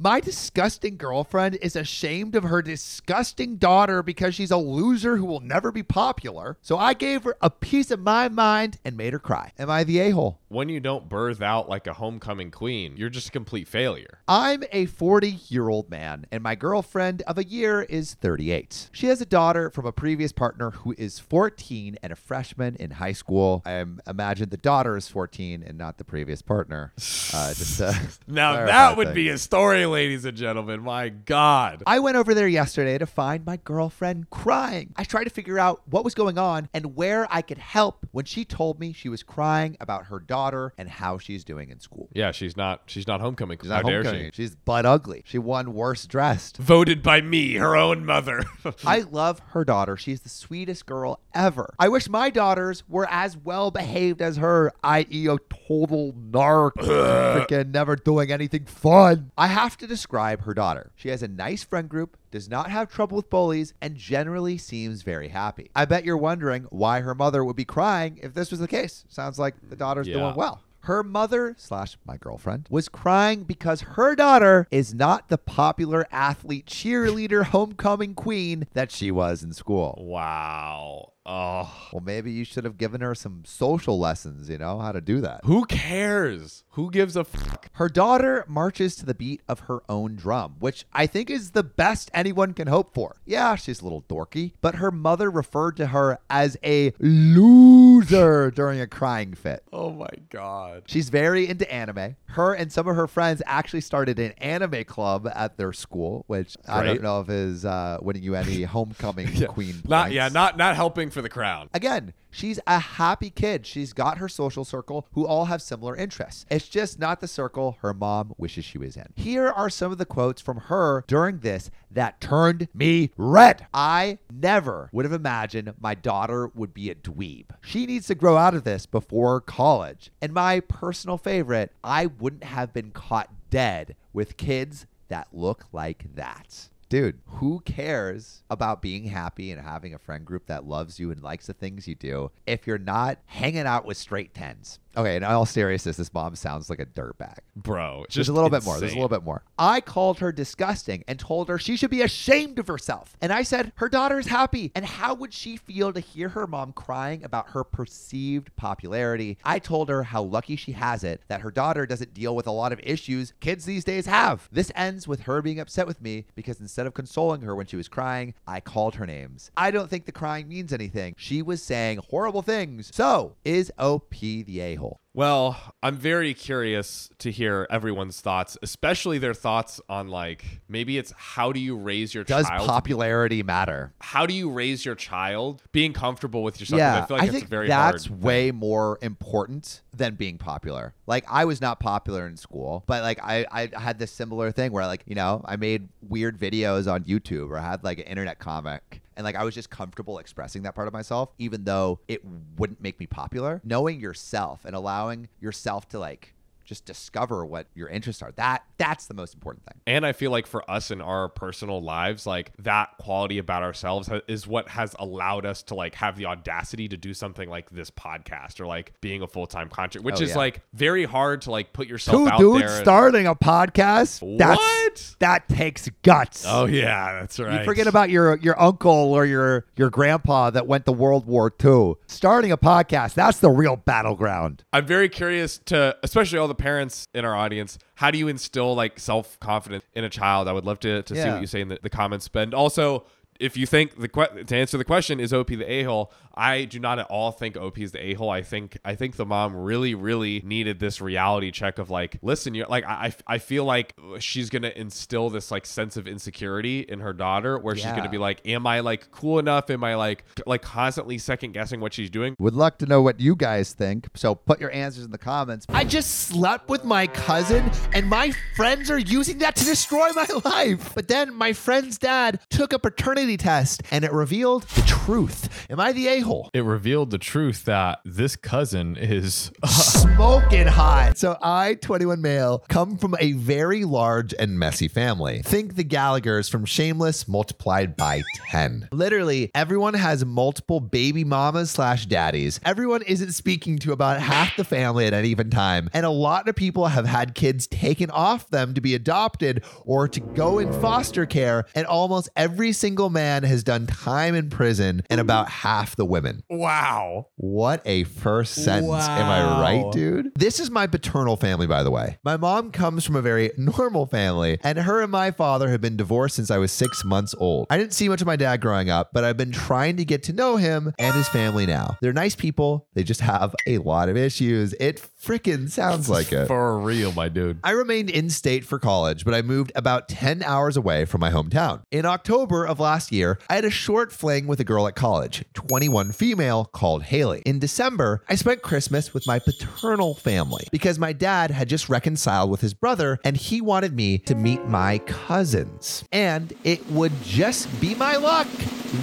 My disgusting girlfriend is ashamed of her disgusting daughter because she's a loser who will never be popular. So I gave her a piece of my mind and made her cry. Am I the a-hole? When you don't birth out like a homecoming queen, you're just a complete failure. I'm a forty-year-old man, and my girlfriend of a year is thirty-eight. She has a daughter from a previous partner who is fourteen and a freshman in high school. I imagine the daughter is fourteen and not the previous partner. Uh, just uh, now that would things. be a story, ladies and gentlemen. My God. I went over there yesterday to find my girlfriend crying. I tried to figure out what was going on and where I could help when she told me she was crying about her daughter and how she's doing in school. Yeah, she's not she's not homecoming. She's not how homecoming. Dare she? She's butt ugly. She won worst dressed. Voted by me, her own mother. I love her daughter. She's the sweetest girl ever. I wish my daughters were as well behaved as her, that is a total narc. Freaking never doing anything fun. I have to describe her daughter. She has a nice friend group, does not have trouble with bullies, and generally seems very happy. I bet you're wondering why her mother would be crying if this was the case. Sounds like the daughter's yeah. doing well. Her mother slash my girlfriend was crying because her daughter is not the popular athlete, cheerleader, homecoming queen that she was in school. Wow. Oh, well, maybe you should have given her some social lessons, you know, how to do that. Who cares? Who gives a fuck? Her daughter marches to the beat of her own drum, which I think is the best anyone can hope for. Yeah, she's a little dorky, but her mother referred to her as a loser during a crying fit. Oh my God. She's very into anime. Her and some of her friends actually started an anime club at their school, which Great. I don't know if is uh, winning you any homecoming yeah. queen points. Not, yeah, not, not helping for For the crown. Again, she's a happy kid. She's got her social circle who all have similar interests. It's just not the circle her mom wishes she was in. Here are some of the quotes from her during this that turned me red. I never would have imagined my daughter would be a dweeb. She needs to grow out of this before college. And my personal favorite, I wouldn't have been caught dead with kids that look like that. dude, who cares about being happy and having a friend group that loves you and likes the things you do if you're not hanging out with straight tens? Okay, in all seriousness, this mom sounds like a dirtbag. Bro, just There's a little insane. bit more. There's a little bit more. I called her disgusting and told her she should be ashamed of herself. And I said, her daughter's happy. And how would she feel to hear her mom crying about her perceived popularity? I told her how lucky she has it that her daughter doesn't deal with a lot of issues kids these days have. This ends with her being upset with me because instead of consoling her when she was crying, I called her names. I don't think the crying means anything. She was saying horrible things. So is O P the a-hole? Well, I'm very curious to hear everyone's thoughts, especially their thoughts on, like, maybe it's how do you raise your Does child? Does popularity matter? How do you raise your child? Being comfortable with yourself. Yeah, I feel like I that's think very that's hard. way more important than being popular. Like, I was not popular in school, but like I, I had this similar thing where, like, you know, I made weird videos on YouTube, or I had like an internet comic. And like I was just comfortable expressing that part of myself, even though it wouldn't make me popular. Knowing yourself and allowing yourself to like just discover what your interests are. That that's the most important thing. And I feel like for us in our personal lives, like that quality about ourselves is what has allowed us to like have the audacity to do something like this podcast or like being a full-time content, which oh, is yeah. like very hard to like put yourself Two out dudes there. Dude, and... starting a podcast. What? That's, that takes guts. Oh yeah, that's right. You forget about your, your uncle or your, your grandpa that went to World War Two. Starting a podcast, that's the real battleground. I'm very curious to, especially all the parents in our audience, how do you instill like self-confidence in a child? I would love to, to yeah. see what you say in the, the comments. But also, if you think the que- to answer the question, is O P the a-hole? I do not at all think O P is the a-hole. I think I think the mom really, really needed this reality check of like, listen, you're like, I I feel like she's gonna instill this like sense of insecurity in her daughter, where yeah. she's gonna be like, am I like cool enough? Am I like like constantly second guessing what she's doing? Would love to know what you guys think. So put your answers in the comments. I just slept with my cousin, and my friends are using that to destroy my life. But then my friend's dad took a paternity test and it revealed the truth. Am I the a-hole? It revealed the truth that this cousin is smoking hot. So I, twenty-one male, come from a very large and messy family. Think the Gallaghers from Shameless multiplied by ten. Literally, everyone has multiple baby mamas slash daddies. Everyone isn't speaking to about half the family at any even time. And a lot of people have had kids taken off them to be adopted or to go in foster care. And almost every single man man has done time in prison and about half the women. Wow. What a first sentence. Wow. Am I right, dude? This is my paternal family, by the way. My mom comes from a very normal family, and her and my father have been divorced since I was six months old. I didn't see much of my dad growing up, but I've been trying to get to know him and his family now. They're nice people. They just have a lot of issues. It freaking sounds like it. For real, my dude. I remained in state for college, but I moved about ten hours away from my hometown. In October of last year, I had a short fling with a girl at college, twenty-one female, called Haley. In December, I spent Christmas with my paternal family because my dad had just reconciled with his brother and he wanted me to meet my cousins. And it would just be my luck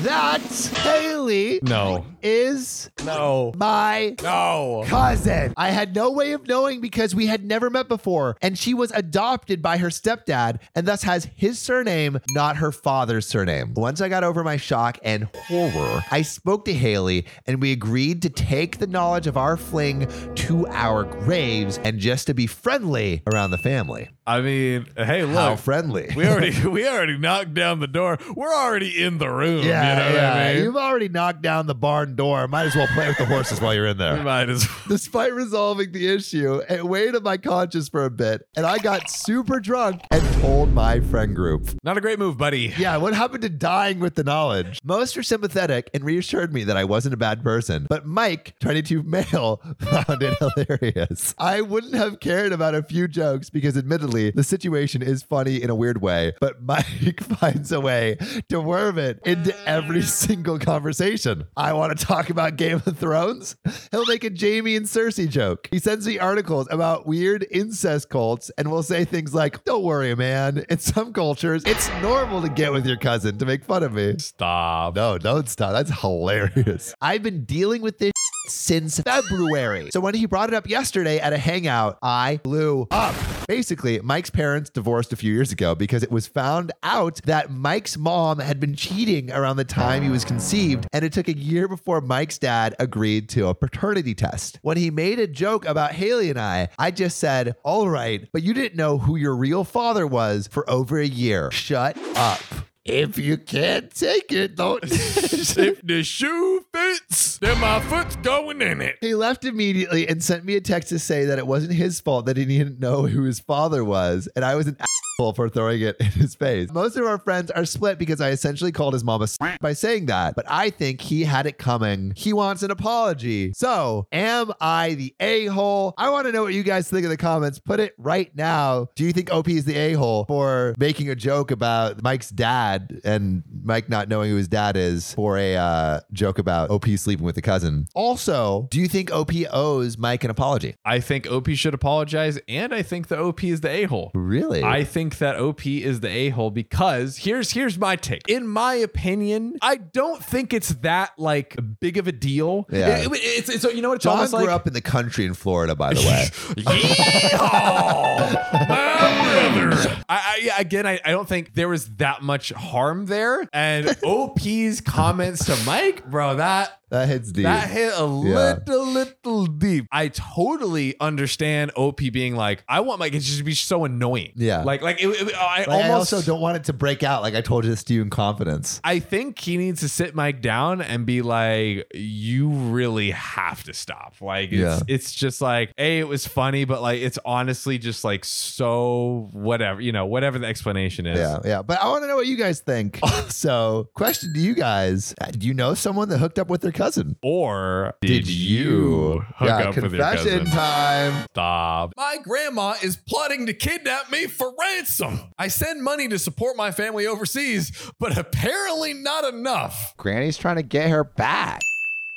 that Haley no. is no. my no. cousin. I had no way of knowing because we had never met before, and she was adopted by her stepdad and thus has his surname, not her father's surname. Once I got over my shock and horror, I spoke to Haley and we agreed to take the knowledge of our fling to our graves and just to be friendly around the family. I mean, hey, look. How friendly. We already we already knocked down the door. We're already in the room. Yeah, you know yeah. what I mean? You've already knocked down the barn door. Might as well play with the horses while you're in there. You might as well. Despite resolving the issue, it weighed on my conscience for a bit, and I got super drunk and told my friend group. Not a great move, buddy. Yeah, what happened to dying with the knowledge? Most are sympathetic and reassured me that I wasn't a bad person, but Mike, twenty-two male, found it hilarious. I wouldn't have cared about a few jokes because admittedly, the situation is funny in a weird way, but Mike finds a way to worm it into every single conversation. I want to talk about Game of Thrones? He'll make a Jamie and Cersei joke. He sends me articles about weird incest cults and will say things like, don't worry, man. In some cultures, it's normal to get with your cousin to make fun of me. Stop. No, don't stop. That's hilarious. I've been dealing with this since February. So when he brought it up yesterday at a hangout, I blew up. Basically, Mike's parents divorced a few years ago because it was found out that Mike's mom had been cheating around the time he was conceived, and it took a year before Mike's dad agreed to a paternity test. When he made a joke about Haley and I, I just said, all right, but you didn't know who your real father was for over a year. Shut up. If you can't take it, don't. If the shoe fits, then my foot's going in it. He left immediately and sent me a text to say that it wasn't his fault that he didn't know who his father was, and I was an asshole for throwing it in his face. Most of our friends are split because I essentially called his mom a s- by saying that, but I think he had it coming. He wants an apology. So, am I the a-hole? I want to know what you guys think in the comments. Put it right now. Do you think O P is the a-hole for making a joke about Mike's dad and Mike not knowing who his dad is for a uh, joke about O P sleeping with a cousin? Also, do you think O P owes Mike an apology? I think O P should apologize, and I think the O P is the a-hole. Really? I think that O P is the a-hole because here's here's my take. In my opinion, I don't think it's that like big of a deal. Yeah. It, it, it's, it's, you know what it's John almost like? John grew up in the country in Florida, by the way. Yeehaw! My brother! I, I, again, I, I don't think there was that much harm there, and O P's comments to Mike, bro, that that hits deep. That hit a yeah. little, little deep. I totally understand O P being like, I want Mike. It should be so annoying. Yeah. Like, like, it, it, I, like almost, I also don't want it to break out. Like I told this to you in confidence. I think he needs to sit Mike down and be like, you really have to stop. Like, it's, yeah. it's just like, A, it was funny, but like, it's honestly just like, so whatever, you know, whatever the explanation is. Yeah. Yeah. But I want to know what you guys think. So question to you guys, do you know someone that hooked up with their cousin, or did, did you hook yeah, up with your cousin? Confession time. Stop. My grandma is plotting to kidnap me for ransom. I send money to support my family overseas, but apparently not enough. Granny's trying to get her back.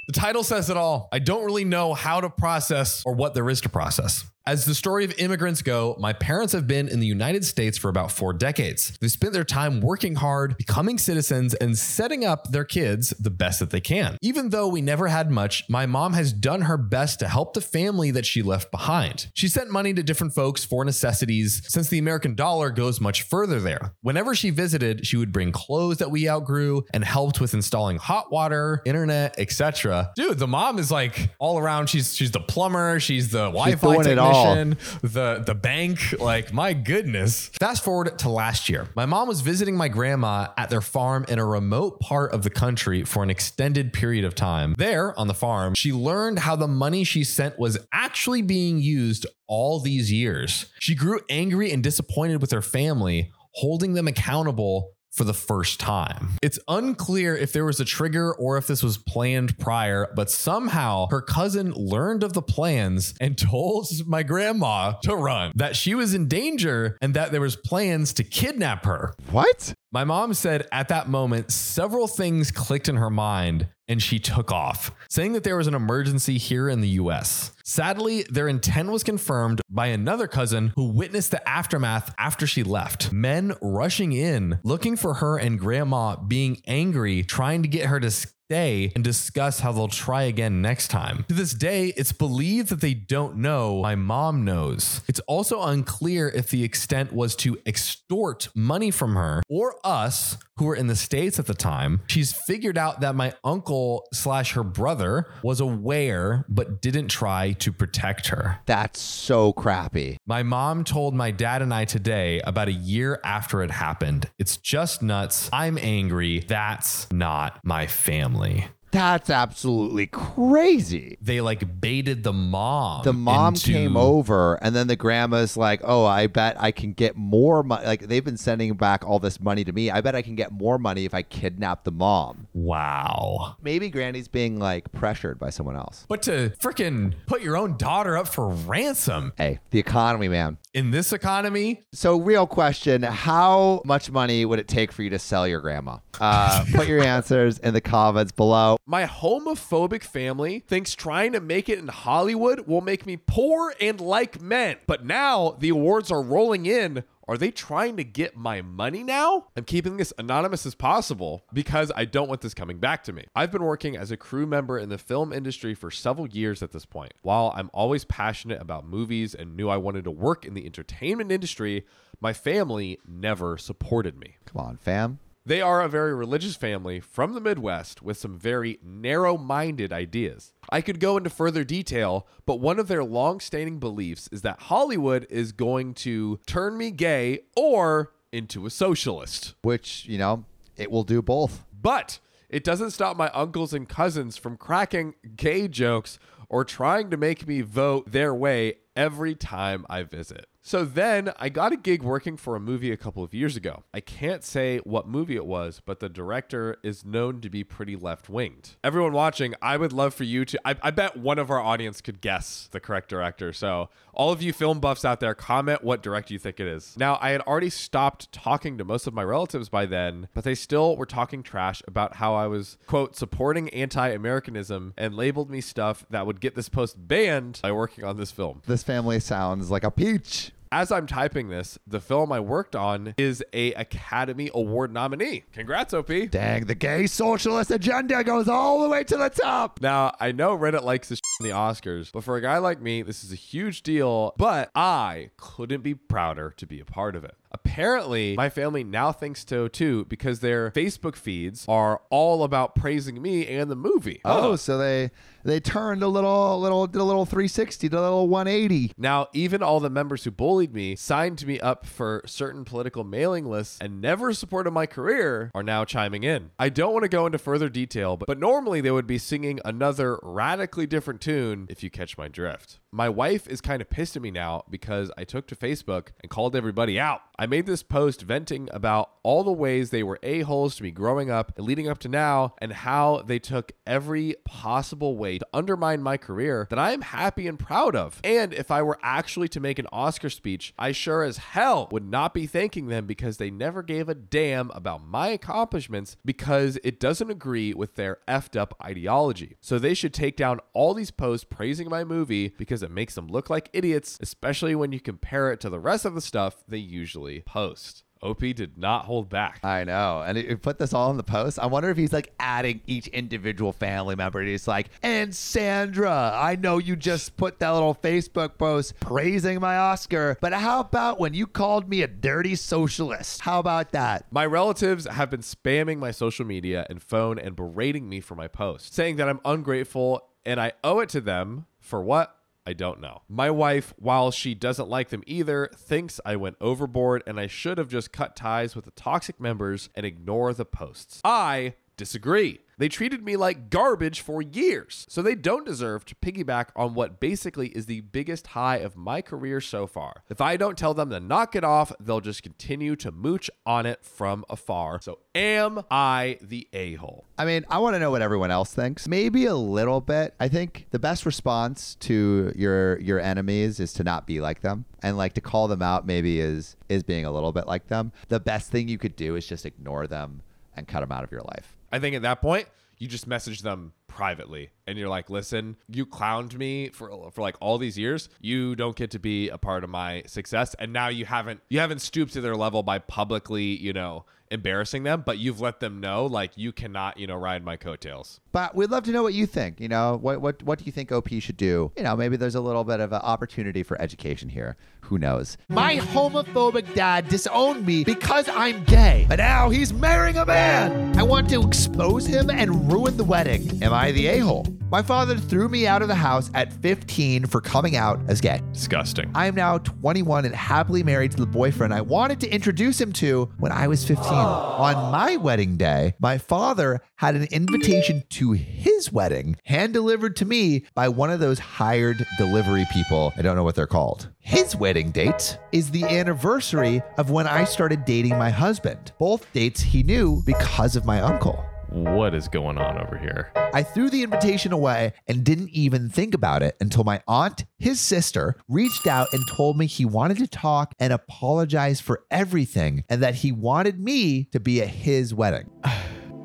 The title says it all. I don't really know how to process or what there is to process. As the story of immigrants go, my parents have been in the United States for about four decades. They spent their time working hard, becoming citizens, and setting up their kids the best that they can. Even though we never had much, my mom has done her best to help the family that she left behind. She sent money to different folks for necessities, since the American dollar goes much further there. Whenever she visited, she would bring clothes that we outgrew and helped with installing hot water, internet, et cetera. Dude, the mom is like all around. She's she's the plumber. She's the Wi-Fi technician. The, the bank, like my goodness. Fast forward to last year. My mom was visiting my grandma at their farm in a remote part of the country for an extended period of time. There on the farm, she learned how the money she sent was actually being used all these years. She grew angry and disappointed with her family, holding them accountable for the first time. It's unclear if there was a trigger or if this was planned prior, but somehow her cousin learned of the plans and told my grandma to run, that she was in danger and that there was plans to kidnap her. What? My mom said at that moment, several things clicked in her mind and she took off, saying that there was an emergency here in the U S. Sadly, their intent was confirmed by another cousin who witnessed the aftermath after she left. Men rushing in, looking for her and grandma, being angry, trying to get her to stay and discuss how they'll try again next time. To this day, it's believed that they don't know. My mom knows. It's also unclear if the extent was to extort money from her or us who were in the States at the time. She's figured out that my uncle slash her brother was aware, but didn't try to protect her. That's so crappy. My mom told my dad and I today about a year after it happened. It's just nuts. I'm angry. That's not my family. That's absolutely crazy. They like baited the mom. The mom into... came over, and then the grandma's like, oh, I bet I can get more money. Like, they've been sending back all this money to me. I bet I can get more money if I kidnap the mom. Wow. Maybe Granny's being like pressured by someone else. But to freaking put your own daughter up for ransom. Hey, the economy, man. In this economy. So real question, how much money would it take for you to sell your grandma? Uh, put your answers in the comments below. My homophobic family thinks trying to make it in Hollywood will make me poor and like men. But now the awards are rolling in Are they trying to get my money now? I'm keeping this anonymous as possible because I don't want this coming back to me. I've been working as a crew member in the film industry for several years at this point. While I'm always passionate about movies and knew I wanted to work in the entertainment industry, my family never supported me. Come on, fam. They are a very religious family from the Midwest with some very narrow-minded ideas. I could go into further detail, but one of their long-standing beliefs is that Hollywood is going to turn me gay or into a socialist. Which, you know, it will do both. But it doesn't stop my uncles and cousins from cracking gay jokes or trying to make me vote their way every time I visit. So then I got a gig working for a movie a couple of years ago. I can't say what movie it was, but the director is known to be pretty left-winged. Everyone watching, I would love for you to... I, I bet one of our audience could guess the correct director. So all of you film buffs out there, comment what director you think it is. Now, I had already stopped talking to most of my relatives by then, but they still were talking trash about how I was, quote, supporting anti-Americanism and labeled me stuff that would get this post banned by working on this film. This family sounds like a peach. As I'm typing this, the film I worked on is a Academy Award nominee. Congrats, O P. Dang, the gay socialist agenda goes all the way to the top. Now, I know Reddit likes this in the Oscars, but for a guy like me, this is a huge deal, but I couldn't be prouder to be a part of it. Apparently, my family now thinks so too because their Facebook feeds are all about praising me and the movie. Oh, oh so they they turned a little, little, did a little three sixty, did a little one eighty. Now, even all the members who bullied me, signed me up for certain political mailing lists, and never supported my career are now chiming in. I don't want to go into further detail, but, but normally they would be singing another radically different tune if you catch my drift. My wife is kind of pissed at me now because I took to Facebook and called everybody out. I made this post venting about all the ways they were a-holes to me growing up and leading up to now and how they took every possible way to undermine my career that I am happy and proud of. And if I were actually to make an Oscar speech, I sure as hell would not be thanking them because they never gave a damn about my accomplishments because it doesn't agree with their effed up ideology. So they should take down all these posts praising my movie because it makes them look like idiots, especially when you compare it to the rest of the stuff they usually post. O P did not hold back. I know. And he put this all in the post. I wonder if he's like adding each individual family member. He's like, and Sandra, I know you just put that little Facebook post praising my Oscar, but how about when you called me a dirty socialist? How about that? My relatives have been spamming my social media and phone and berating me for my post, saying that I'm ungrateful and I owe it to them for what? I don't know. My wife, while she doesn't like them either, thinks I went overboard and I should have just cut ties with the toxic members and ignore the posts. I disagree. They treated me like garbage for years, so they don't deserve to piggyback on what basically is the biggest high of my career so far. If I don't tell them to knock it off, they'll just continue to mooch on it from afar. So am I the a-hole? I mean, I want to know what everyone else thinks. Maybe a little bit. I think the best response to your your enemies is to not be like them, and like to call them out maybe is is being a little bit like them. The best thing you could do is just ignore them and cut them out of your life. I think at that point, you just message them privately and you're like, listen, you clowned me for for like all these years. You don't get to be a part of my success. And now you haven't you haven't stooped to their level by publicly, you know, embarrassing them, but you've let them know, like, you cannot, you know, ride my coattails. But we'd love to know what you think. You know, what what what do you think O P should do? You know, maybe there's a little bit of an opportunity for education here. Who knows? My homophobic dad disowned me because I'm gay, but now he's marrying a man. I want to expose him and ruin the wedding. Am I the a-hole? My father threw me out of the house at fifteen for coming out as gay. Disgusting. I am now twenty-one and happily married to the boyfriend I wanted to introduce him to when I was fifteen. On my wedding day, my father had an invitation to his wedding hand-delivered to me by one of those hired delivery people. I don't know what they're called. His wedding date is the anniversary of when I started dating my husband. Both dates he knew because of my uncle. What is going on over here? I threw the invitation away and didn't even think about it until my aunt, his sister, reached out and told me he wanted to talk and apologize for everything and that he wanted me to be at his wedding.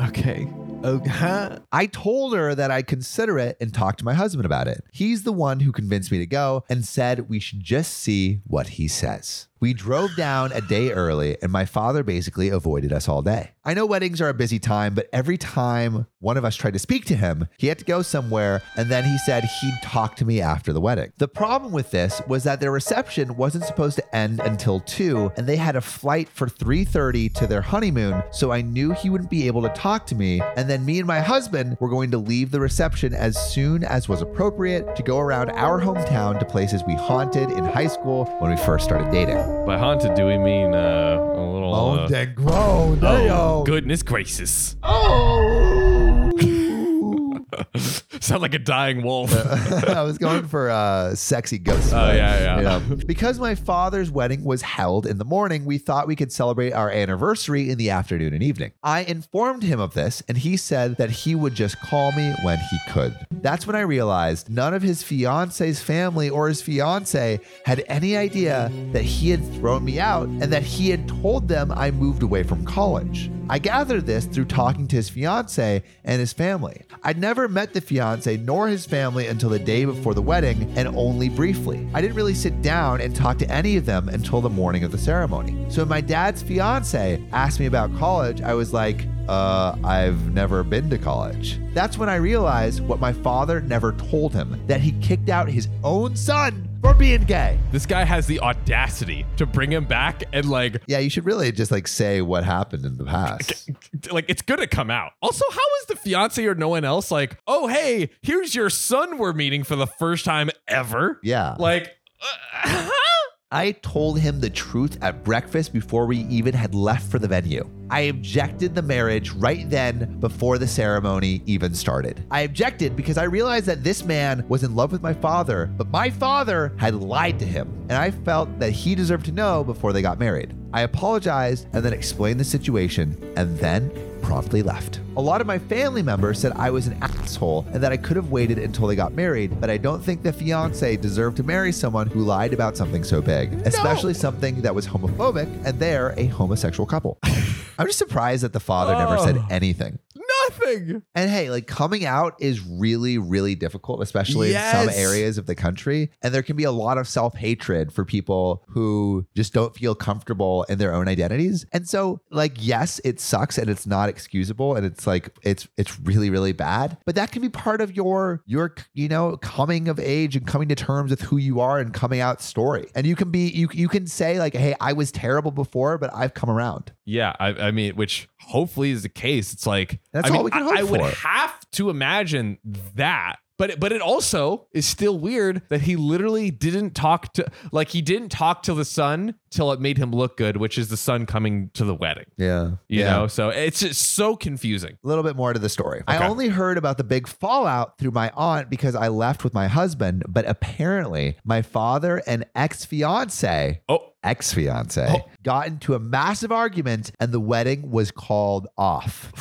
Okay. Okay. I told her that I consider it and talked to my husband about it. He's the one who convinced me to go and said we should just see what he says. We drove down a day early and my father basically avoided us all day. I know weddings are a busy time, but every time one of us tried to speak to him, he had to go somewhere, and then he said he'd talk to me after the wedding. The problem with this was that their reception wasn't supposed to end until two, and they had a flight for three thirty to their honeymoon, so I knew he wouldn't be able to talk to me, and then me and my husband were going to leave the reception as soon as was appropriate to go around our hometown to places we haunted in high school when we first started dating. By haunted, do we mean uh, a little... Oh, uh, that groan. Oh, goodness gracious. Oh! Sound like a dying wolf. I was going for uh, sexy ghost. Oh, uh, yeah, yeah. You know? Because my father's wedding was held in the morning, we thought we could celebrate our anniversary in the afternoon and evening. I informed him of this, and he said that he would just call me when he could. That's when I realized none of his fiance's family or his fiance had any idea that he had thrown me out and that he had told them I moved away from college. I gathered this through talking to his fiance and his family. I'd never met the fiance nor his family until the day before the wedding, and only briefly. I didn't really sit down and talk to any of them until the morning of the ceremony. So when my dad's fiance asked me about college, I was like, Uh, I've never been to college. That's when I realized what my father never told him, that he kicked out his own son for being gay. This guy has the audacity to bring him back and like... Yeah, you should really just like say what happened in the past. Like, it's gonna come out. Also, how is the fiance or no one else like, oh, hey, here's your son we're meeting for the first time ever? Yeah. Like... Uh, I told him the truth at breakfast before we even had left for the venue. I objected the marriage right then before the ceremony even started. I objected because I realized that this man was in love with my father, but my father had lied to him, and I felt that he deserved to know before they got married. I apologized and then explained the situation, and then promptly left. A lot of my family members said I was an asshole and that I could have waited until they got married, but I don't think the fiance deserved to marry someone who lied about something so big, especially no. something that was homophobic, and they're a homosexual couple. I'm just surprised that the father oh. never said anything. Nothing. And hey, like coming out is really, really difficult, especially yes. in some areas of the country. And there can be a lot of self-hatred for people who just don't feel comfortable in their own identities. And so like, yes, it sucks and it's not excusable. And it's like, it's, it's really, really bad, but that can be part of your, your, you know, coming of age and coming to terms with who you are and coming out story. And you can be, you, you can say like, hey, I was terrible before, but I've come around. Yeah. I, I mean, which hopefully is the case. It's like, that's I mean, all we can hope I, I for. would have to imagine that. But it, but it also is still weird that he literally didn't talk to, like he didn't talk to the son till it made him look good, which is the son coming to the wedding. Yeah. You yeah. know, so it's just so confusing. A little bit more to the story. Okay. I only heard about the big fallout through my aunt because I left with my husband, but apparently my father and ex-fiance. Oh. ex-fiance oh. got into a massive argument and the wedding was called off.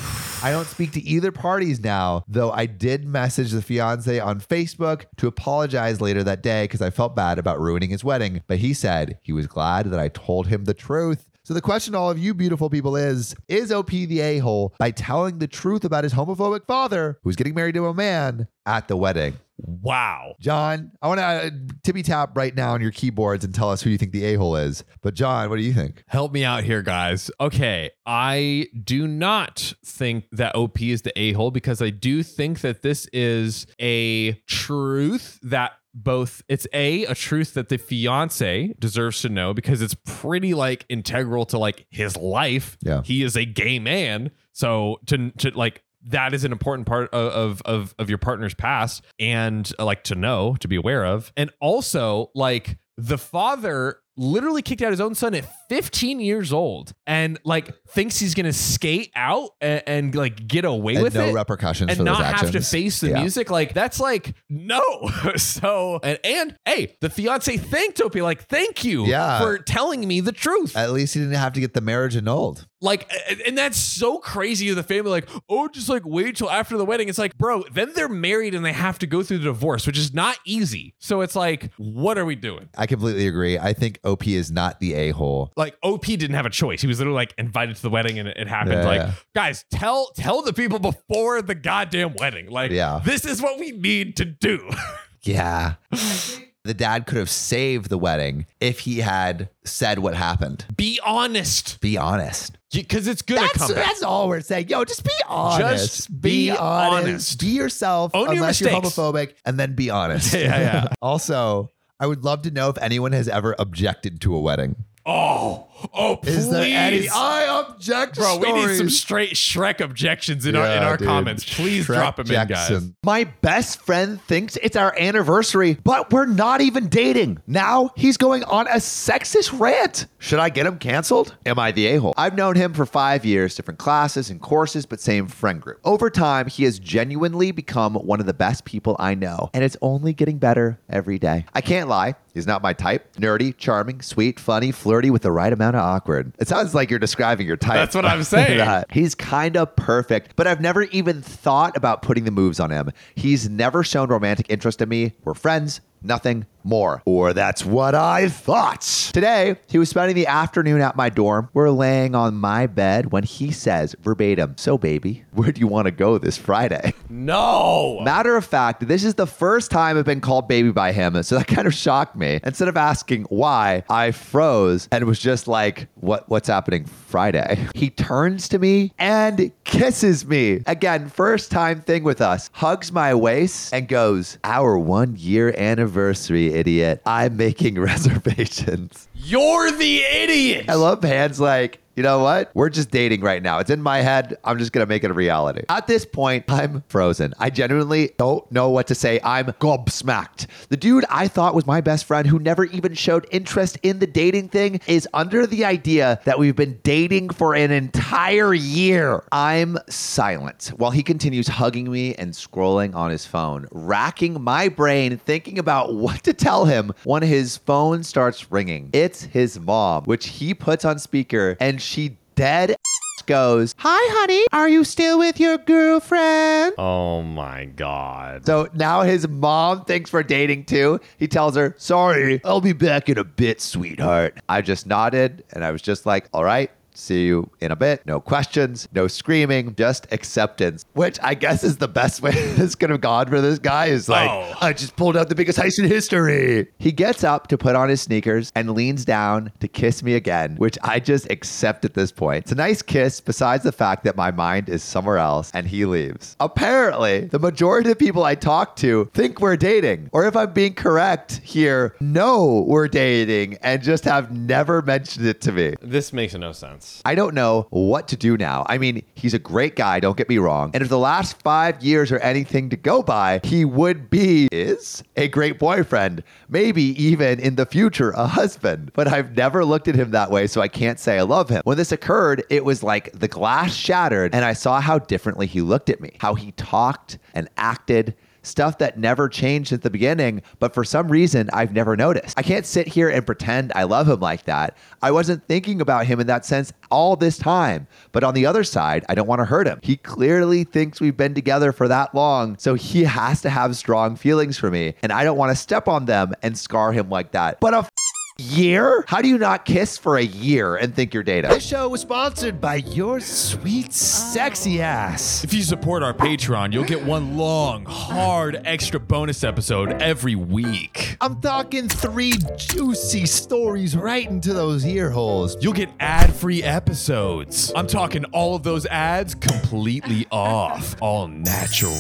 I don't speak to either parties now, though I did message the fiance on Facebook to apologize later that day because I felt bad about ruining his wedding, but he said he was glad that I told him the truth. So the question to all of you beautiful people is, is O P the a-hole by telling the truth about his homophobic father who's getting married to a man at the wedding? Wow. John, I want to uh, tippy tap right now on your keyboards and tell us who you think the a-hole is. But John, what do you think? Help me out here, guys. Okay. I do not think that O P is the a-hole because I do think that this is a truth that both it's a a truth that the fiance deserves to know because it's pretty like integral to like his life. Yeah. He is a gay man. So to, to like, that is an important part of, of, of your partner's past and uh, like to know, to be aware of. And also like the father literally kicked out his own son at fifteen years old and like thinks he's going to skate out and, and like get away and with no it. No repercussions and for not those have actions. To face the yeah. music. Like that's like, no. So, and, and hey, the fiance thanked O P like, thank you yeah. for telling me the truth. At least he didn't have to get the marriage annulled. Like, and that's so crazy to the family, like, oh, just like wait till after the wedding. It's like, bro, then they're married and they have to go through the divorce, which is not easy. So it's like, what are we doing? I completely agree. I think O P is not the a-hole. Like O P didn't have a choice. He was literally like invited to the wedding and it, it happened. Yeah. Like, guys, tell tell the people before the goddamn wedding. Like, yeah. this is what we need to do. Yeah. The dad could have saved the wedding if he had said what happened. Be honest. Be honest. Because it's going to come back. That's all we're saying. Yo, just be honest. Just be, be honest. honest. Be yourself. Own unless your mistakes. You're homophobic, and then be honest. Yeah, yeah. Also, I would love to know if anyone has ever objected to a wedding. Oh, oh, please. Is there any I object Bro, stories? We need some straight Shrek objections in yeah, our in our dude. comments. Please Shrek drop them Jackson. in, guys. My best friend thinks it's our anniversary, but we're not even dating. Now he's going on a sexist rant. Should I get him canceled? Am I the a-hole? I've known him for five years, different classes and courses, but same friend group. Over time, he has genuinely become one of the best people I know, and it's only getting better every day. I can't lie. He's not my type. Nerdy, charming, sweet, funny, flirty with the right amount of awkward. It sounds like you're describing your type. That's what I'm saying. He's kind of perfect, but I've never even thought about putting the moves on him. He's never shown romantic interest in me. We're friends. Nothing more. Or that's what I thought. Today, he was spending the afternoon at my dorm. We're laying on my bed when he says verbatim, "So baby, where do you want to go this Friday?" No. Matter of fact, this is the first time I've been called baby by him. So that kind of shocked me. Instead of asking why, I froze and was just like, "What? What's happening Friday?" He turns to me and kisses me. Again, first time thing with us. Hugs my waist and goes, "Our one year anniversary. Anniversary, idiot. I'm making reservations." You're the idiot. I love hands like, you know what? We're just dating right now. It's in my head. I'm just going to make it a reality. At this point, I'm frozen. I genuinely don't know what to say. I'm gobsmacked. The dude I thought was my best friend who never even showed interest in the dating thing is under the idea that we've been dating for an entire year. I'm silent while he continues hugging me and scrolling on his phone, racking my brain, thinking about what to tell him when his phone starts ringing. It's his mom, which he puts on speaker, and she dead goes, "Hi, honey. Are you still with your girlfriend?" Oh, my God. So now his mom thinks we're dating, too. He tells her, "Sorry, I'll be back in a bit, sweetheart." I just nodded, and I was just like, all right. See you in a bit. No questions, no screaming, just acceptance, which I guess is the best way this could have gone for this guy. Is like, oh. I just pulled out the biggest heist in history. He gets up to put on his sneakers and leans down to kiss me again, which I just accept at this point. It's a nice kiss besides the fact that my mind is somewhere else, and he leaves. Apparently, the majority of people I talk to think we're dating, or if I'm being correct here, know we're dating and just have never mentioned it to me. This makes no sense. I don't know what to do now. I mean, he's a great guy, don't get me wrong. And if the last five years are anything to go by, he would be, is a great boyfriend. Maybe even in the future, a husband. But I've never looked at him that way, so I can't say I love him. When this occurred, it was like the glass shattered and I saw how differently he looked at me, how he talked and acted. Stuff that never changed at the beginning, but for some reason, I've never noticed. I can't sit here and pretend I love him like that. I wasn't thinking about him in that sense all this time. But on the other side, I don't want to hurt him. He clearly thinks we've been together for that long, so he has to have strong feelings for me, and I don't want to step on them and scar him like that. But a f- year? How do you not kiss for a year and think you're dating? This show was sponsored by your sweet, sexy ass. If you support our Patreon, you'll get one long, hard, extra bonus episode every week. I'm talking three juicy stories right into those ear holes. You'll get ad-free episodes. I'm talking all of those ads completely off. All natural.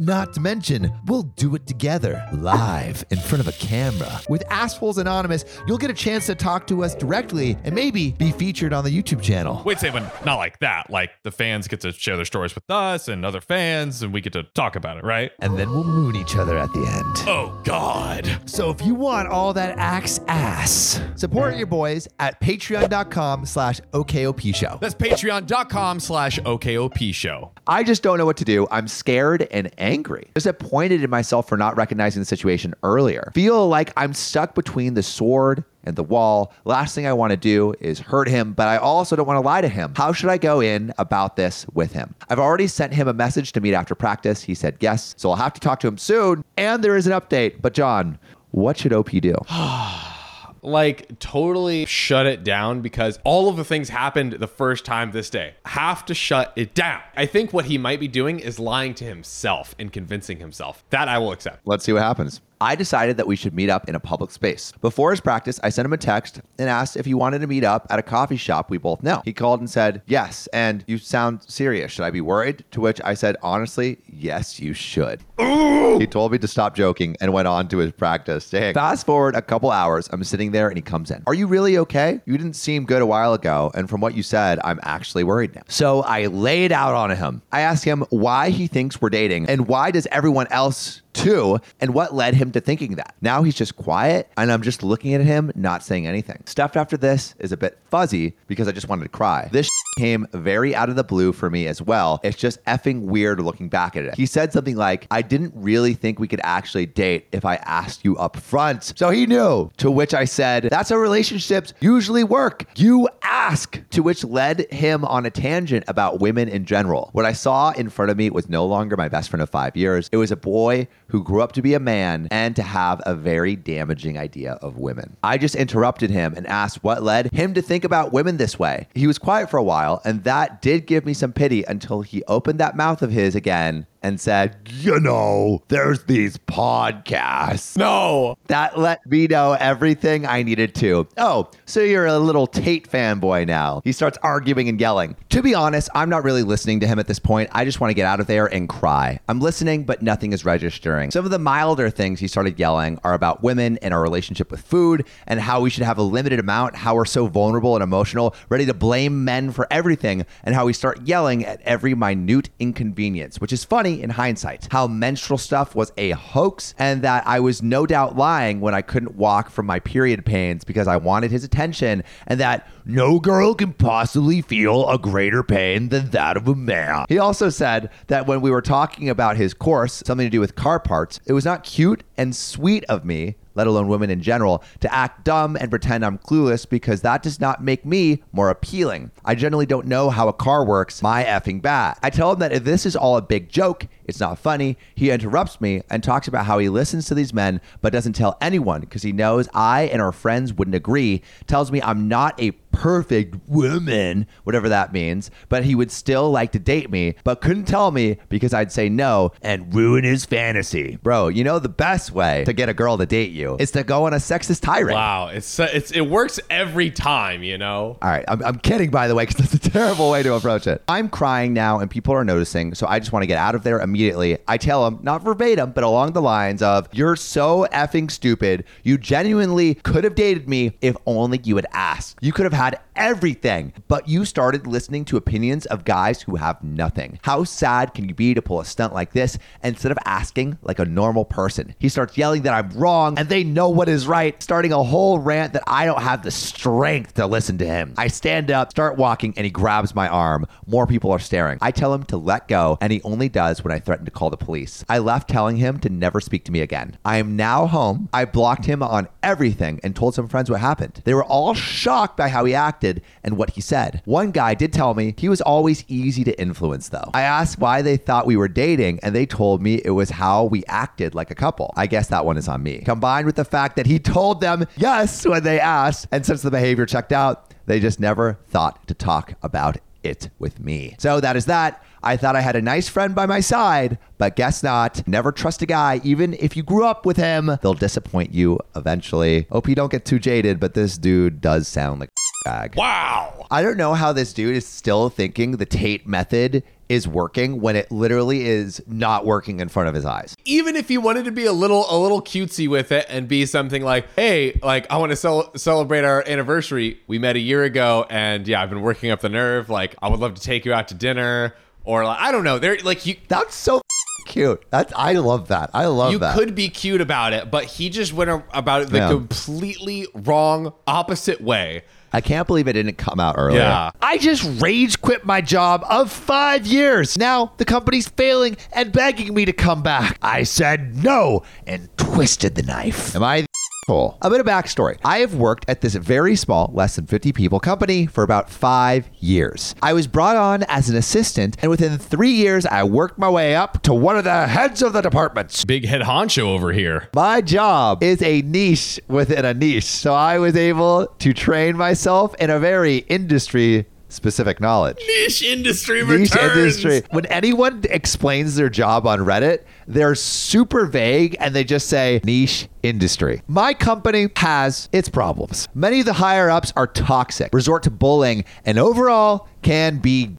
Not to mention, we'll do it together, live, in front of a camera. With Assholes Anonymous, you'll get a chance to talk to us directly and maybe be featured on the YouTube channel. Wait a second, not like that. Like, the fans get to share their stories with us and other fans, and we get to talk about it, right? And then we'll moon each other at the end. Oh, God. So if you want all that axe ass, support your boys at patreon.com slash OKOP show. That's patreon.com slash OKOP show. I just don't know what to do. I'm scared and angry. Angry, disappointed in myself for not recognizing the situation earlier. Feel like I'm stuck between the sword and the wall. Last thing I want to do is hurt him, but I also don't want to lie to him. How should I go in about this with him? I've already sent him a message to meet after practice. He said yes, so I'll have to talk to him soon. And there is an update. But John, what should O P do? Like, totally shut it down, because all of the things happened the first time this day. Have to shut it down. I think what he might be doing is lying to himself and convincing himself. That I will accept. Let's see what happens. I decided that we should meet up in a public space. Before his practice, I sent him a text and asked if he wanted to meet up at a coffee shop we both know. He called and said, yes, and you sound serious. Should I be worried? To which I said, honestly, yes, you should. Ooh! He told me to stop joking and went on to his practice. Dang. Fast forward a couple hours, I'm sitting there and he comes in. Are you really okay? You didn't seem good a while ago, and from what you said, I'm actually worried now. So I laid out on him. I asked him why he thinks we're dating and why does everyone else too, and what led him to thinking that. Now he's just quiet, and I'm just looking at him, not saying anything. Stuff after this is a bit fuzzy because I just wanted to cry. This came very out of the blue for me as well. It's just effing weird looking back at it. He said something like, I didn't really think we could actually date if I asked you up front. So he knew. To which I said, that's how relationships usually work. You ask. To which led him on a tangent about women in general. What I saw in front of me was no longer my best friend of five years. It was a boy who grew up to be a man and to have a very damaging idea of women. I just interrupted him and asked what led him to think about women this way. He was quiet for a while, and that did give me some pity until he opened that mouth of his again and said, you know, there's these podcasts. No. That let me know everything I needed to. Oh, so you're a little Tate fanboy now. He starts arguing and yelling. To be honest, I'm not really listening to him at this point. I just want to get out of there and cry. I'm listening, but nothing is registering. Some of the milder things he started yelling are about women and our relationship with food and how we should have a limited amount, how we're so vulnerable and emotional, ready to blame men for everything, and how we start yelling at every minute inconvenience, which is funny in hindsight, how menstrual stuff was a hoax and that I was no doubt lying when I couldn't walk from my period pains because I wanted his attention, and that no girl can possibly feel a greater pain than that of a man. He also said that when we were talking about his course, something to do with car parts, it was not cute and sweet of me, let alone women in general, to act dumb and pretend I'm clueless because that does not make me more appealing. I generally don't know how a car works. My effing bad. I tell him that if this is all a big joke, it's not funny. He interrupts me and talks about how he listens to these men but doesn't tell anyone because he knows I and our friends wouldn't agree, tells me I'm not a perfect woman, whatever that means, but he would still like to date me, but couldn't tell me because I'd say no and ruin his fantasy. Bro, you know the best way to get a girl to date you is to go on a sexist tirade. Wow, it's it's it works every time, you know? All right, I'm, I'm kidding, by the way, because that's a terrible way to approach it. I'm crying now and people are noticing, so I just want to get out of there immediately. I tell him, not verbatim, but along the lines of, you're so effing stupid. You genuinely could have dated me if only you had asked. You could have had everything, but you started listening to opinions of guys who have nothing. How sad can you be to pull a stunt like this instead of asking like a normal person? He starts yelling that I'm wrong and they know what is right, starting a whole rant that I don't have the strength to listen to him. I stand up, start walking, and he grabs my arm. More people are staring. I tell him to let go, and he only does when I threaten to call the police. I left telling him to never speak to me again. I am now home. I blocked him on everything and told some friends what happened. They were all shocked by how he acted and what he said. One guy did tell me he was always easy to influence though. I asked why they thought we were dating and they told me it was how we acted like a couple. I guess that one is on me. Combined with the fact that he told them yes when they asked, and since the behavior checked out, they just never thought to talk about it with me. So that is that. I thought I had a nice friend by my side, but guess not. Never trust a guy, even if you grew up with him. They'll disappoint you eventually. Hope you don't get too jaded, but this dude does sound like a bag. Wow. I don't know how this dude is still thinking the Tate method is working when it literally is not working in front of his eyes. Even if he wanted to be a little a little cutesy with it and be something like, hey, like I want to cel- celebrate our anniversary. We met a year ago and yeah, I've been working up the nerve. Like I would love to take you out to dinner or like, I don't know. They're like you. That's so cute. That's I love that. I love you that. You could be cute about it, but he just went about it the yeah. completely wrong opposite way. I can't believe it didn't come out earlier. Yeah. I just rage quit my job of five years. Now the company's failing and begging me to come back. I said no and twisted the knife. Am I the asshole? A bit of backstory. I have worked at this very small, less than fifty people company for about five years. I was brought on as an assistant and within three years, I worked my way up to one of the heads of the departments. Big head honcho over here. My job is a niche within a niche. So I was able to train myself in a very industry specific knowledge. Niche industry Niche returns. Industry. When anyone explains their job on Reddit, they're super vague and they just say niche industry. My company has its problems. Many of the higher ups are toxic, resort to bullying, and overall can be.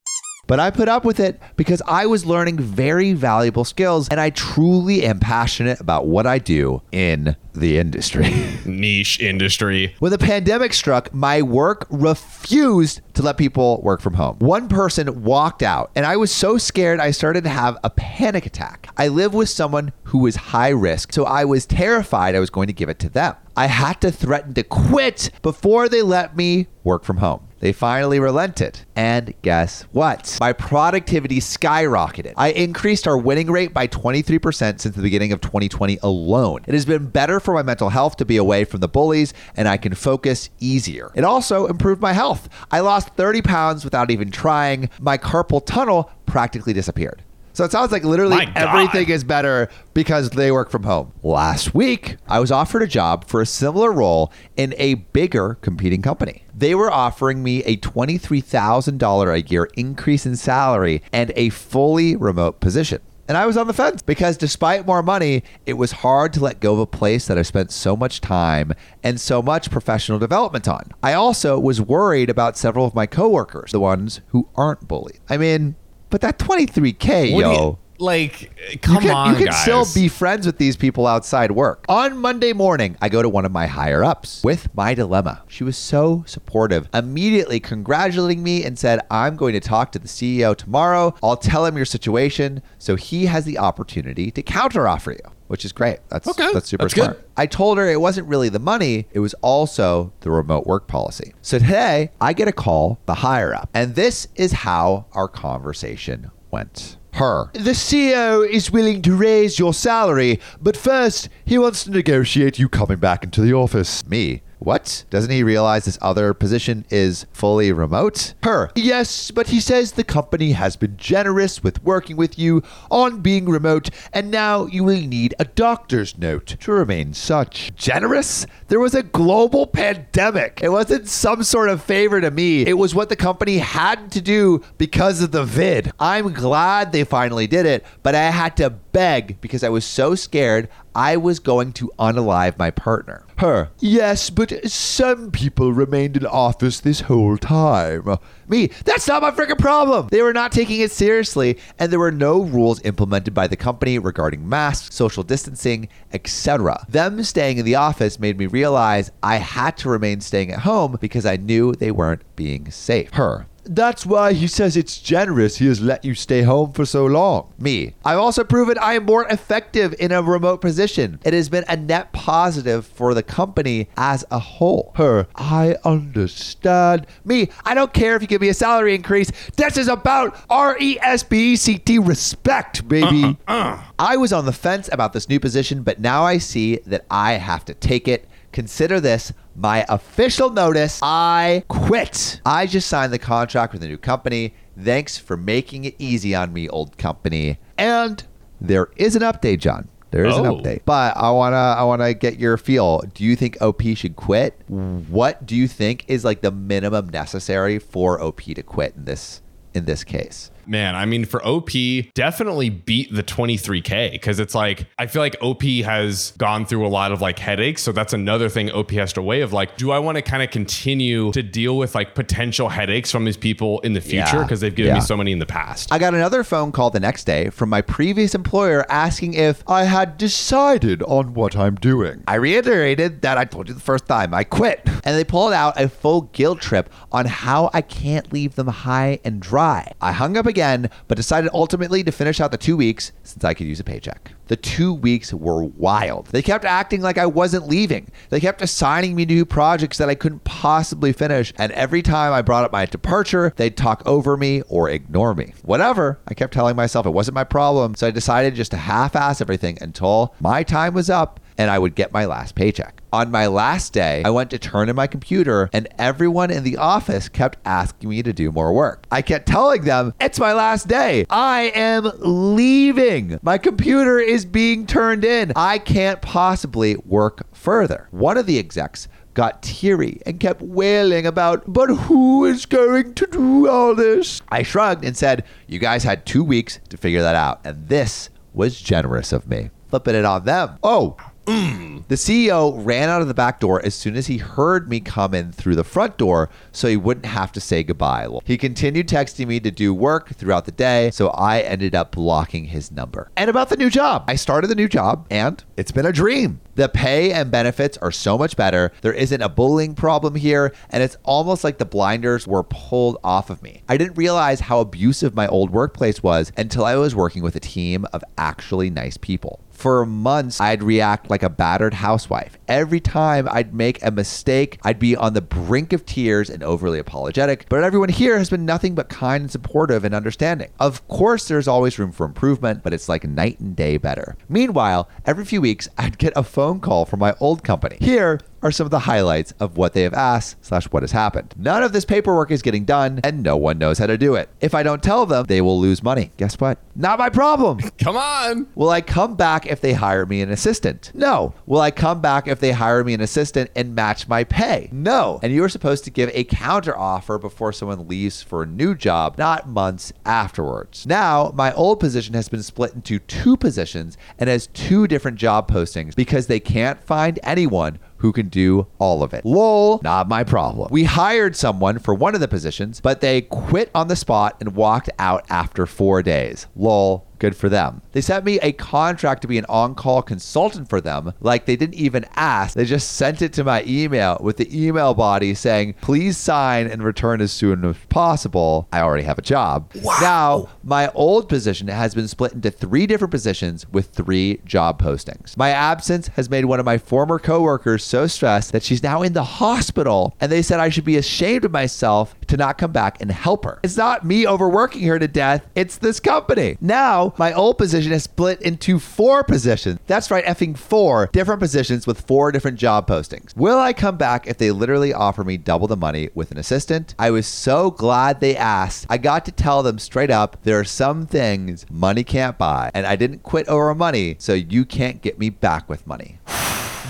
But I put up with it because I was learning very valuable skills and I truly am passionate about what I do in the industry. Niche industry. When the pandemic struck, my work refused to let people work from home. One person walked out and I was so scared I started to have a panic attack. I live with someone who was high risk, so I was terrified I was going to give it to them. I had to threaten to quit before they let me work from home. They finally relented. And guess what? My productivity skyrocketed. I increased our winning rate by twenty-three percent since the beginning of twenty twenty alone. It has been better for my mental health to be away from the bullies and I can focus easier. It also improved my health. I lost thirty pounds without even trying. My carpal tunnel practically disappeared. So it sounds like literally everything is better because they work from home. Last week, I was offered a job for a similar role in a bigger competing company. They were offering me a twenty-three thousand dollars a year increase in salary and a fully remote position. And I was on the fence because despite more money, it was hard to let go of a place that I've spent so much time and so much professional development on. I also was worried about several of my coworkers, the ones who aren't bullied. I mean... But that twenty-three K, what yo. You, like, come you can, on, guys. You can guys. still be friends with these people outside work. On Monday morning, I go to one of my higher ups with my dilemma. She was so supportive, immediately congratulating me and said, I'm going to talk to the C E O tomorrow. I'll tell him your situation so he has the opportunity to counteroffer you, which is great. That's okay. That's super that's smart. Good. I told her it wasn't really the money. It was also the remote work policy. So today I get a call, the higher up. And this is how our conversation went. Her. The C E O is willing to raise your salary, but first he wants to negotiate you coming back into the office. Me. What? Doesn't he realize this other position is fully remote? Her. Yes, but he says the company has been generous with working with you on being remote, and now you will need a doctor's note to remain such. Generous? There was a global pandemic. It wasn't some sort of favor to me. It was what the company had to do because of the vid. I'm glad they finally did it, but I had to beg because I was so scared I was going to unalive my partner. Her. Yes, but some people remained in office this whole time. Me. That's not my freaking problem. They were not taking it seriously, and there were no rules implemented by the company regarding masks, social distancing, et cetera. Them staying in the office made me realize I had to remain staying at home because I knew they weren't being safe. Her. That's why he says it's generous he has let you stay home for so long. Me. I've also proven I am more effective in a remote position. It has been a net positive for the company as a whole. Her. I understand. Me. I don't care if you give me a salary increase. This is about R E S P E C T respect, baby. Uh, uh. I was on the fence about this new position, but now I see that I have to take it. Consider this my official notice. I quit. I just signed the contract with a new company. Thanks for making it easy on me, old company. And there is an update, John. There is oh. an update. But I wanna I wanna get your feel. Do you think O P should quit? What do you think is like the minimum necessary for O P to quit in this in this case? Man, I mean, for O P, definitely beat the twenty-three K because it's like, I feel like O P has gone through a lot of like headaches. So that's another thing O P has to weigh of like, do I want to kind of continue to deal with like potential headaches from these people in the future? Because yeah. they've given yeah. me so many in the past. I got another phone call the next day from my previous employer asking if I had decided on what I'm doing. I reiterated that I told you the first time I quit. And they pulled out a full guilt trip on how I can't leave them high and dry. I hung up again. Again, but decided ultimately to finish out the two weeks since I could use a paycheck. The two weeks were wild. They kept acting like I wasn't leaving. They kept assigning me new projects that I couldn't possibly finish. And every time I brought up my departure, they'd talk over me or ignore me. Whatever, I kept telling myself it wasn't my problem. So I decided just to half-ass everything until my time was up and I would get my last paycheck. On my last day, I went to turn in my computer and everyone in the office kept asking me to do more work. I kept telling them, it's my last day. I am leaving. My computer is being turned in. I can't possibly work further. One of the execs got teary and kept wailing about, but who is going to do all this? I shrugged and said, you guys had two weeks to figure that out. And this was generous of me. Flipping it on them. Oh, mm. The C E O ran out of the back door as soon as he heard me come in through the front door so he wouldn't have to say goodbye. He continued texting me to do work throughout the day, so I ended up blocking his number. And about the new job. I started the new job, and it's been a dream. The pay and benefits are so much better. There isn't a bullying problem here, and it's almost like the blinders were pulled off of me. I didn't realize how abusive my old workplace was until I was working with a team of actually nice people. For months, I'd react like a battered housewife. Every time I'd make a mistake, I'd be on the brink of tears and overly apologetic, but everyone here has been nothing but kind and supportive and understanding. Of course, there's always room for improvement, but it's like night and day better. Meanwhile, every few weeks, I'd get a phone call from my old company. Here are some of the highlights of what they have asked slash what has happened. None of this paperwork is getting done, and no one knows how to do it. If I don't tell them, they will lose money. Guess what? Not my problem. Come on. Will I come back if they hire me an assistant? No. Will I come back if they hire me an assistant and match my pay? No. And you are supposed to give a counter offer before someone leaves for a new job, not months afterwards. Now, my old position has been split into two positions and has two different job postings because they can't find anyone who can do all of it. Lol, not my problem. We hired someone for one of the positions, but they quit on the spot and walked out after four days. Lol. Good for them. They sent me a contract to be an on-call consultant for them. Like they didn't even ask. They just sent it to my email with the email body saying, please sign and return as soon as possible. I already have a job. Wow. Now, my old position has been split into three different positions with three job postings. My absence has made one of my former coworkers so stressed that she's now in the hospital, and they said I should be ashamed of myself to not come back and help her. It's not me overworking her to death. It's this company. Now, my old position is split into four positions. That's right, effing four different positions with four different job postings. Will I come back if they literally offer me double the money with an assistant? I was so glad they asked. I got to tell them straight up, there are some things money can't buy, and I didn't quit over money, so you can't get me back with money.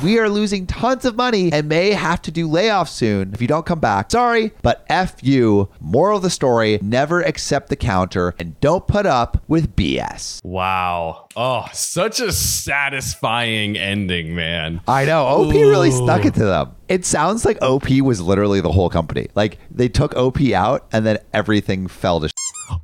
We are losing tons of money and may have to do layoffs soon if you don't come back. Sorry, but F you. Moral of the story, never accept the counter and don't put up with B S. Wow. Oh, such a satisfying ending, man. I know. O P Ooh. Really stuck it to them. It sounds like O P was literally the whole company. Like they took O P out and then everything fell to shit.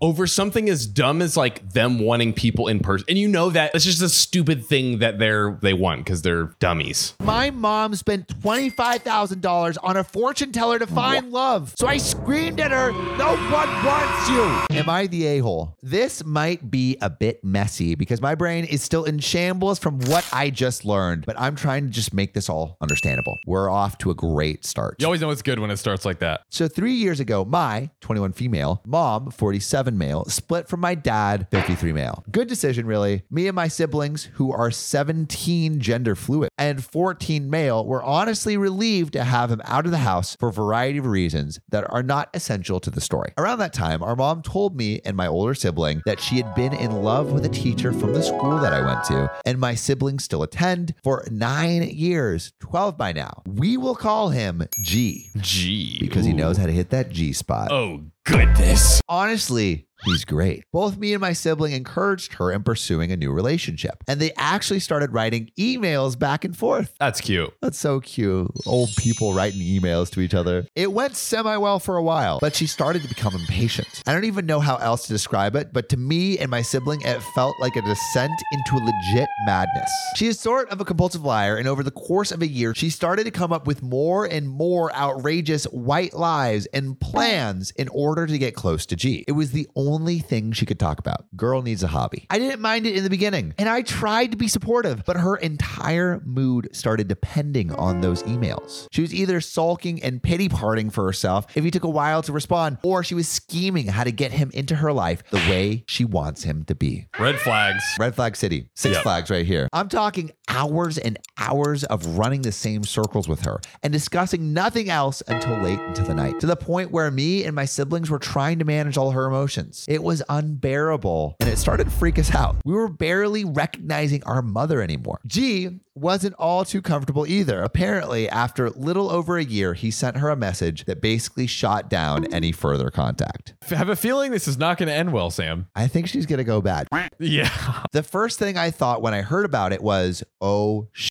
Over something as dumb as like them wanting people in person. And you know that it's just a stupid thing that they're they want because they're dummies. My mom spent twenty-five thousand dollars on a fortune teller to find love. So I screamed at her, no one wants you. Am I the a-hole? This might be a bit messy because my brain is still in shambles from what I just learned. But I'm trying to just make this all understandable. We're off to a great start. You always know it's good when it starts like that. So three years ago, my twenty-one female, mom forty-seven male, split from my dad, fifty-three male. Good decision, really. Me and my siblings, who are seventeen gender fluid and fourteen male, were honestly relieved to have him out of the house for a variety of reasons that are not essential to the story. Around that time, our mom told me and my older sibling that she had been in love with a teacher from the school that I went to, and my siblings still attend, for nine years, twelve by now. We will call him G. G. Because Ooh. He knows how to hit that G spot. Oh, goodness. Honestly, he's great. Both me and my sibling encouraged her in pursuing a new relationship, and they actually started writing emails back and forth. That's cute. That's so cute. Old people writing emails to each other. It went semi-well for a while, but she started to become impatient. I don't even know how else to describe it, but to me and my sibling, it felt like a descent into legit madness. She is sort of a compulsive liar, and over the course of a year, she started to come up with more and more outrageous white lies and plans in order to get close to G. It was the only only thing she could talk about. Girl needs a hobby. I didn't mind it in the beginning, and I tried to be supportive, but her entire mood started depending on those emails. She was either sulking and pity partying for herself if he took a while to respond, or she was scheming how to get him into her life the way she wants him to be. Red flags. Red flag city. Six yep. flags right here. I'm talking hours and hours of running the same circles with her and discussing nothing else until late into the night, to the point where me and my siblings were trying to manage all her emotions. house. It was unbearable, and it started to freak us out. We were barely recognizing our mother anymore. G wasn't all too comfortable either. Apparently, after little over a year, he sent her a message that basically shot down any further contact. I have a feeling this is not going to end well, Sam. I think she's going to go bad. Yeah. The first thing I thought when I heard about it was, oh, shit.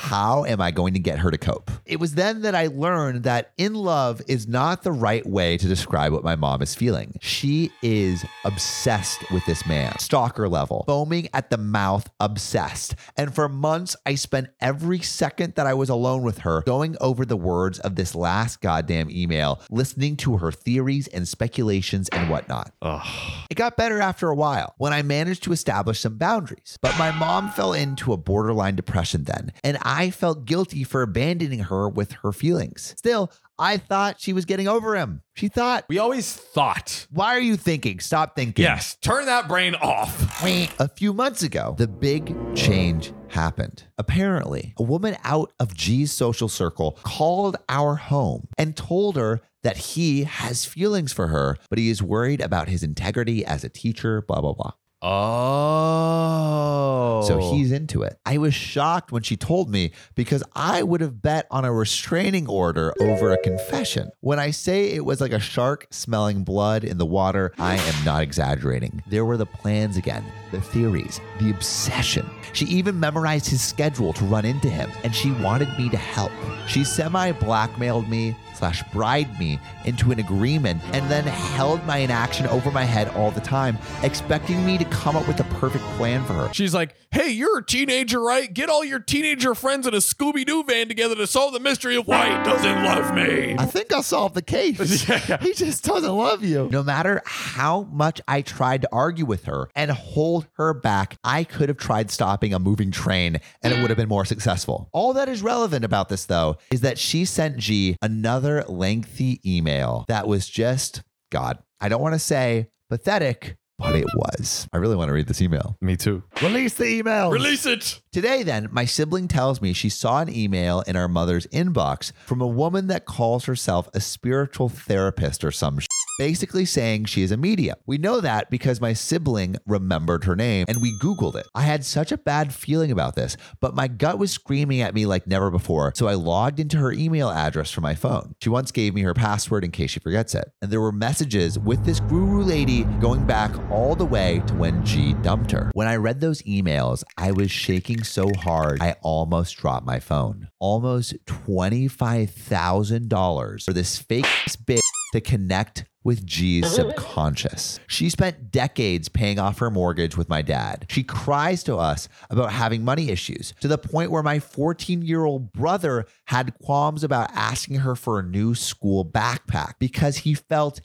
How am I going to get her to cope? It was then that I learned that in love is not the right way to describe what my mom is feeling. She is obsessed with this man, stalker level, foaming at the mouth, obsessed. And for months, I spent every second that I was alone with her going over the words of this last goddamn email, listening to her theories and speculations and whatnot. Ugh. It got better after a while when I managed to establish some boundaries, but my mom fell into a borderline depression then, and I I felt guilty for abandoning her with her feelings. Still, I thought she was getting over him. She thought. We always thought. Why are you thinking? Stop thinking. Yes, turn that brain off. A few months ago, the big change happened. Apparently, a woman out of G's social circle called our home and told her that he has feelings for her, but he is worried about his integrity as a teacher, blah, blah, blah. Oh. So he's into it. I was shocked when she told me because I would have bet on a restraining order over a confession. When I say it was like a shark smelling blood in the water, I am not exaggerating. There were the plans again, the theories, the obsession. She even memorized his schedule to run into him, and she wanted me to help. She semi-blackmailed me slash bribed me into an agreement and then held my inaction over my head all the time, expecting me to come up with the perfect plan for her. She's like, hey, you're a teenager, right? Get all your teenager friends in a Scooby-Doo van together to solve the mystery of why he doesn't love me. I think I'll solve the case. Yeah. He just doesn't love you. No matter how much I tried to argue with her and hold her back, I could have tried stopping a moving train and it would have been more successful. All that is relevant about this, though, is that she sent G another lengthy email that was just, God, I don't want to say pathetic, but it was. I really want to read this email. Me too. Release the email. Release it. Today then, my sibling tells me she saw an email in our mother's inbox from a woman that calls herself a spiritual therapist or some sh- basically saying she is a medium. We know that because my sibling remembered her name and we Googled it. I had such a bad feeling about this, but my gut was screaming at me like never before, so I logged into her email address from my phone. She once gave me her password in case she forgets it. And there were messages with this guru lady going back all the way to when G dumped her. When I read those emails, I was shaking so hard, I almost dropped my phone. Almost twenty-five thousand dollars for this fake bitch to connect with G's subconscious. She spent decades paying off her mortgage with my dad. She cries to us about having money issues to the point where my fourteen-year-old brother had qualms about asking her for a new school backpack because he felt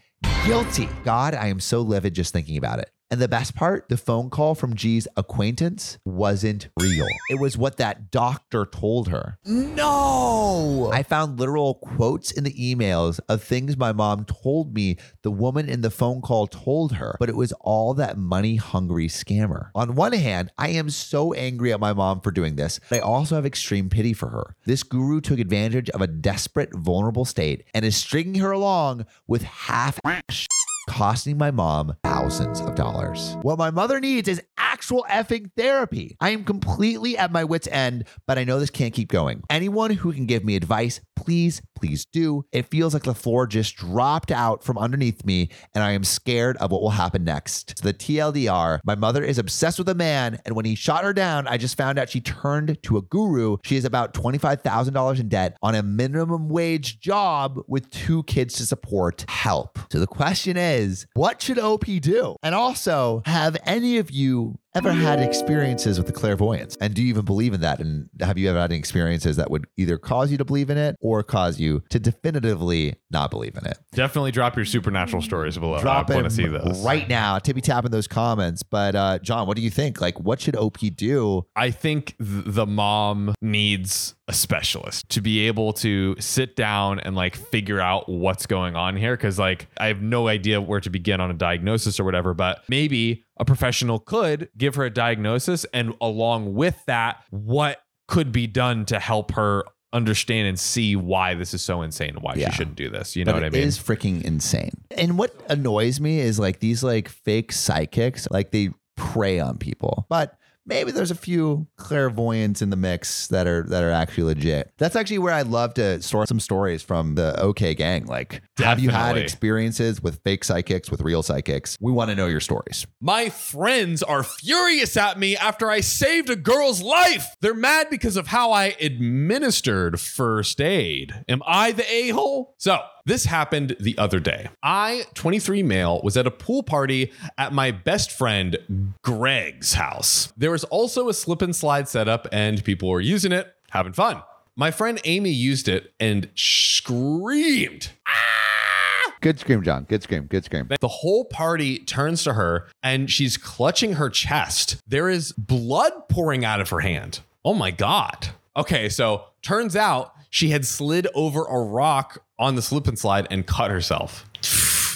guilty. God, I am so livid just thinking about it. And the best part, the phone call from G's acquaintance wasn't real. It was what that doctor told her. No! I found literal quotes in the emails of things my mom told me the woman in the phone call told her, but it was all that money-hungry scammer. On one hand, I am so angry at my mom for doing this, but I also have extreme pity for her. This guru took advantage of a desperate, vulnerable state and is stringing her along with half-assed costing my mom thousands of dollars. What my mother needs is actual effing therapy. I am completely at my wit's end, but I know this can't keep going. Anyone who can give me advice, please, please do. It feels like the floor just dropped out from underneath me, and I am scared of what will happen next. So the T L D R, my mother is obsessed with a man, and when he shot her down, I just found out she turned to a guru. She is about twenty-five thousand dollars in debt on a minimum wage job with two kids to support. Help. So the question is, Is, what should O P do? And also, have any of you ever had experiences with the clairvoyance? And do you even believe in that? And have you ever had any experiences that would either cause you to believe in it or cause you to definitively not believe in it? Definitely drop your supernatural stories below. Drop I want to see those right now. Tippy tap in those comments. But uh, John, what do you think? Like, what should O P do? I think th- the mom needs a specialist to be able to sit down and like figure out what's going on here. Cause like, I have no idea where to begin on a diagnosis or whatever, but maybe a professional could give her a diagnosis and along with that, what could be done to help her understand and see why this is so insane and why yeah. she shouldn't do this. You know but what I mean? It is freaking insane. And what annoys me is like these like fake psychics, like they prey on people. But maybe there's a few clairvoyants in the mix that are that are actually legit. That's actually where I love to store some stories from the OK gang. Like, definitely. Have you had experiences with fake psychics, with real psychics? We want to know your stories. My friends are furious at me after I saved a girl's life. They're mad because of how I administered first aid. Am I the a-hole? So this happened the other day. I, twenty-three male, was at a pool party at my best friend Greg's house. There was also a slip and slide setup and people were using it, having fun. My friend Amy used it and screamed. Ah! Good scream, John. Good scream. Good scream. The whole party turns to her and she's clutching her chest. There is blood pouring out of her hand. Oh my God. Okay, so turns out she had slid over a rock on the slip and slide and cut herself.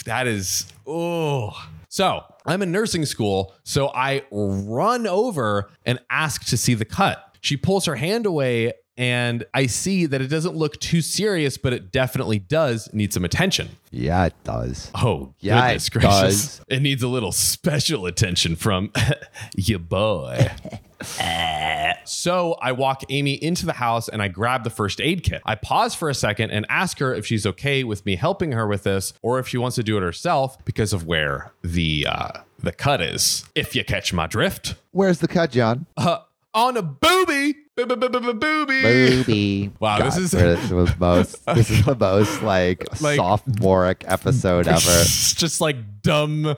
That is, oh. So I'm in nursing school, so I run over and ask to see the cut. She pulls her hand away and I see that it doesn't look too serious, but it definitely does need some attention. Yeah, it does. Oh, yeah, goodness it gracious. Does. It needs a little special attention from your boy. So I walk Amy into the house and I grab the first aid kit. I pause for a second and ask her if she's okay with me helping her with this or if she wants to do it herself because of where the uh, the cut is. If you catch my drift. Where's the cut, John? Uh, on a boobie. Boobie. Boobie. Wow, God, this is this was most this is the most like, like sophomoric episode ever. Just like dumb,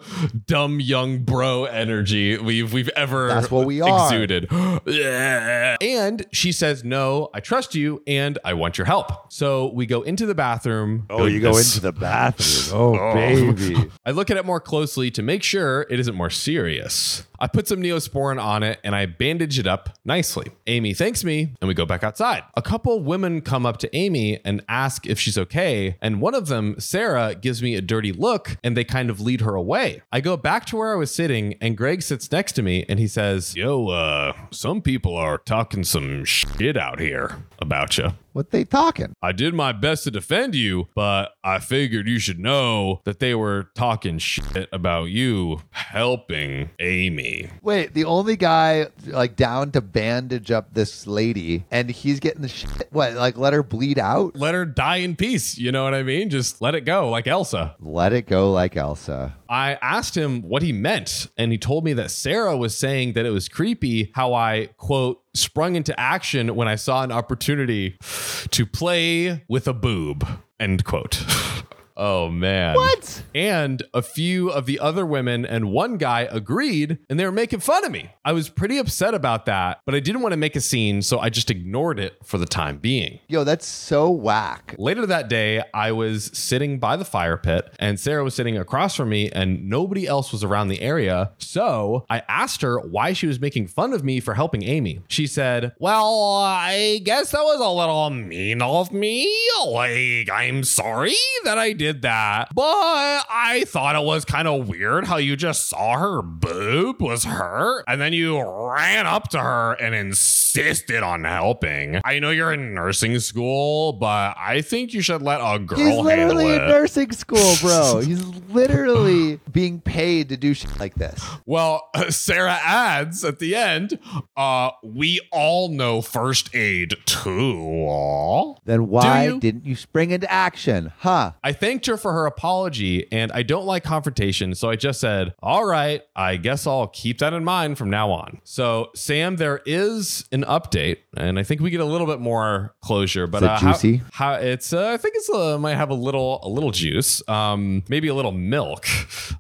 dumb young bro energy we've we've ever That's what we are. Exuded. Yeah. And she says, "No, I trust you, and I want your help." So we go into the bathroom. Oh, goodness. You go into the bathroom. Oh, oh, baby. I look at it more closely to make sure it isn't more serious. I put some Neosporin on it and I bandage it up nicely. Amy thinks. Thanks me. And we go back outside. A couple women come up to Amy and ask if she's okay. And one of them, Sarah, gives me a dirty look and they kind of lead her away. I go back to where I was sitting and Greg sits next to me and he says, yo, uh, some people are talking some shit out here about you. What they talking? I did my best to defend you, but I figured you should know that they were talking shit about you helping Amy. Wait, the only guy like down to bandage up this lady and he's getting the shit. What, like let her bleed out? Let her die in peace. You know what I mean? Just let it go like Elsa. Let it go like Elsa. I asked him what he meant and he told me that Sarah was saying that it was creepy how I, quote, sprung into action when I saw an opportunity to play with a boob, end quote. Oh, man. What? And a few of the other women and one guy agreed and they were making fun of me. I was pretty upset about that, but I didn't want to make a scene, so I just ignored it for the time being. Yo, that's so whack. Later that day, I was sitting by the fire pit and Sarah was sitting across from me and nobody else was around the area. So I asked her why she was making fun of me for helping Amy. She said, well, I guess that was a little mean of me. Like, I'm sorry that I did. that, but I thought it was kind of weird how you just saw her boob was hurt and then you ran up to her and insisted on helping. I know you're in nursing school, but I think you should let a girl handle it. He's literally in nursing school, bro. He's literally being paid to do shit like this. Well, Sarah adds at the end, uh, we all know first aid too. Then why you? didn't you spring into action? Huh? I think Thanked her for her apology, and I don't like confrontation, so I just said, all right, I guess I'll keep that in mind from now on. So, Sam, there is an update, and I think we get a little bit more closure. But is it uh, juicy? How, how it's, uh, I think it's uh, might have a little, a little juice, um, maybe a little milk.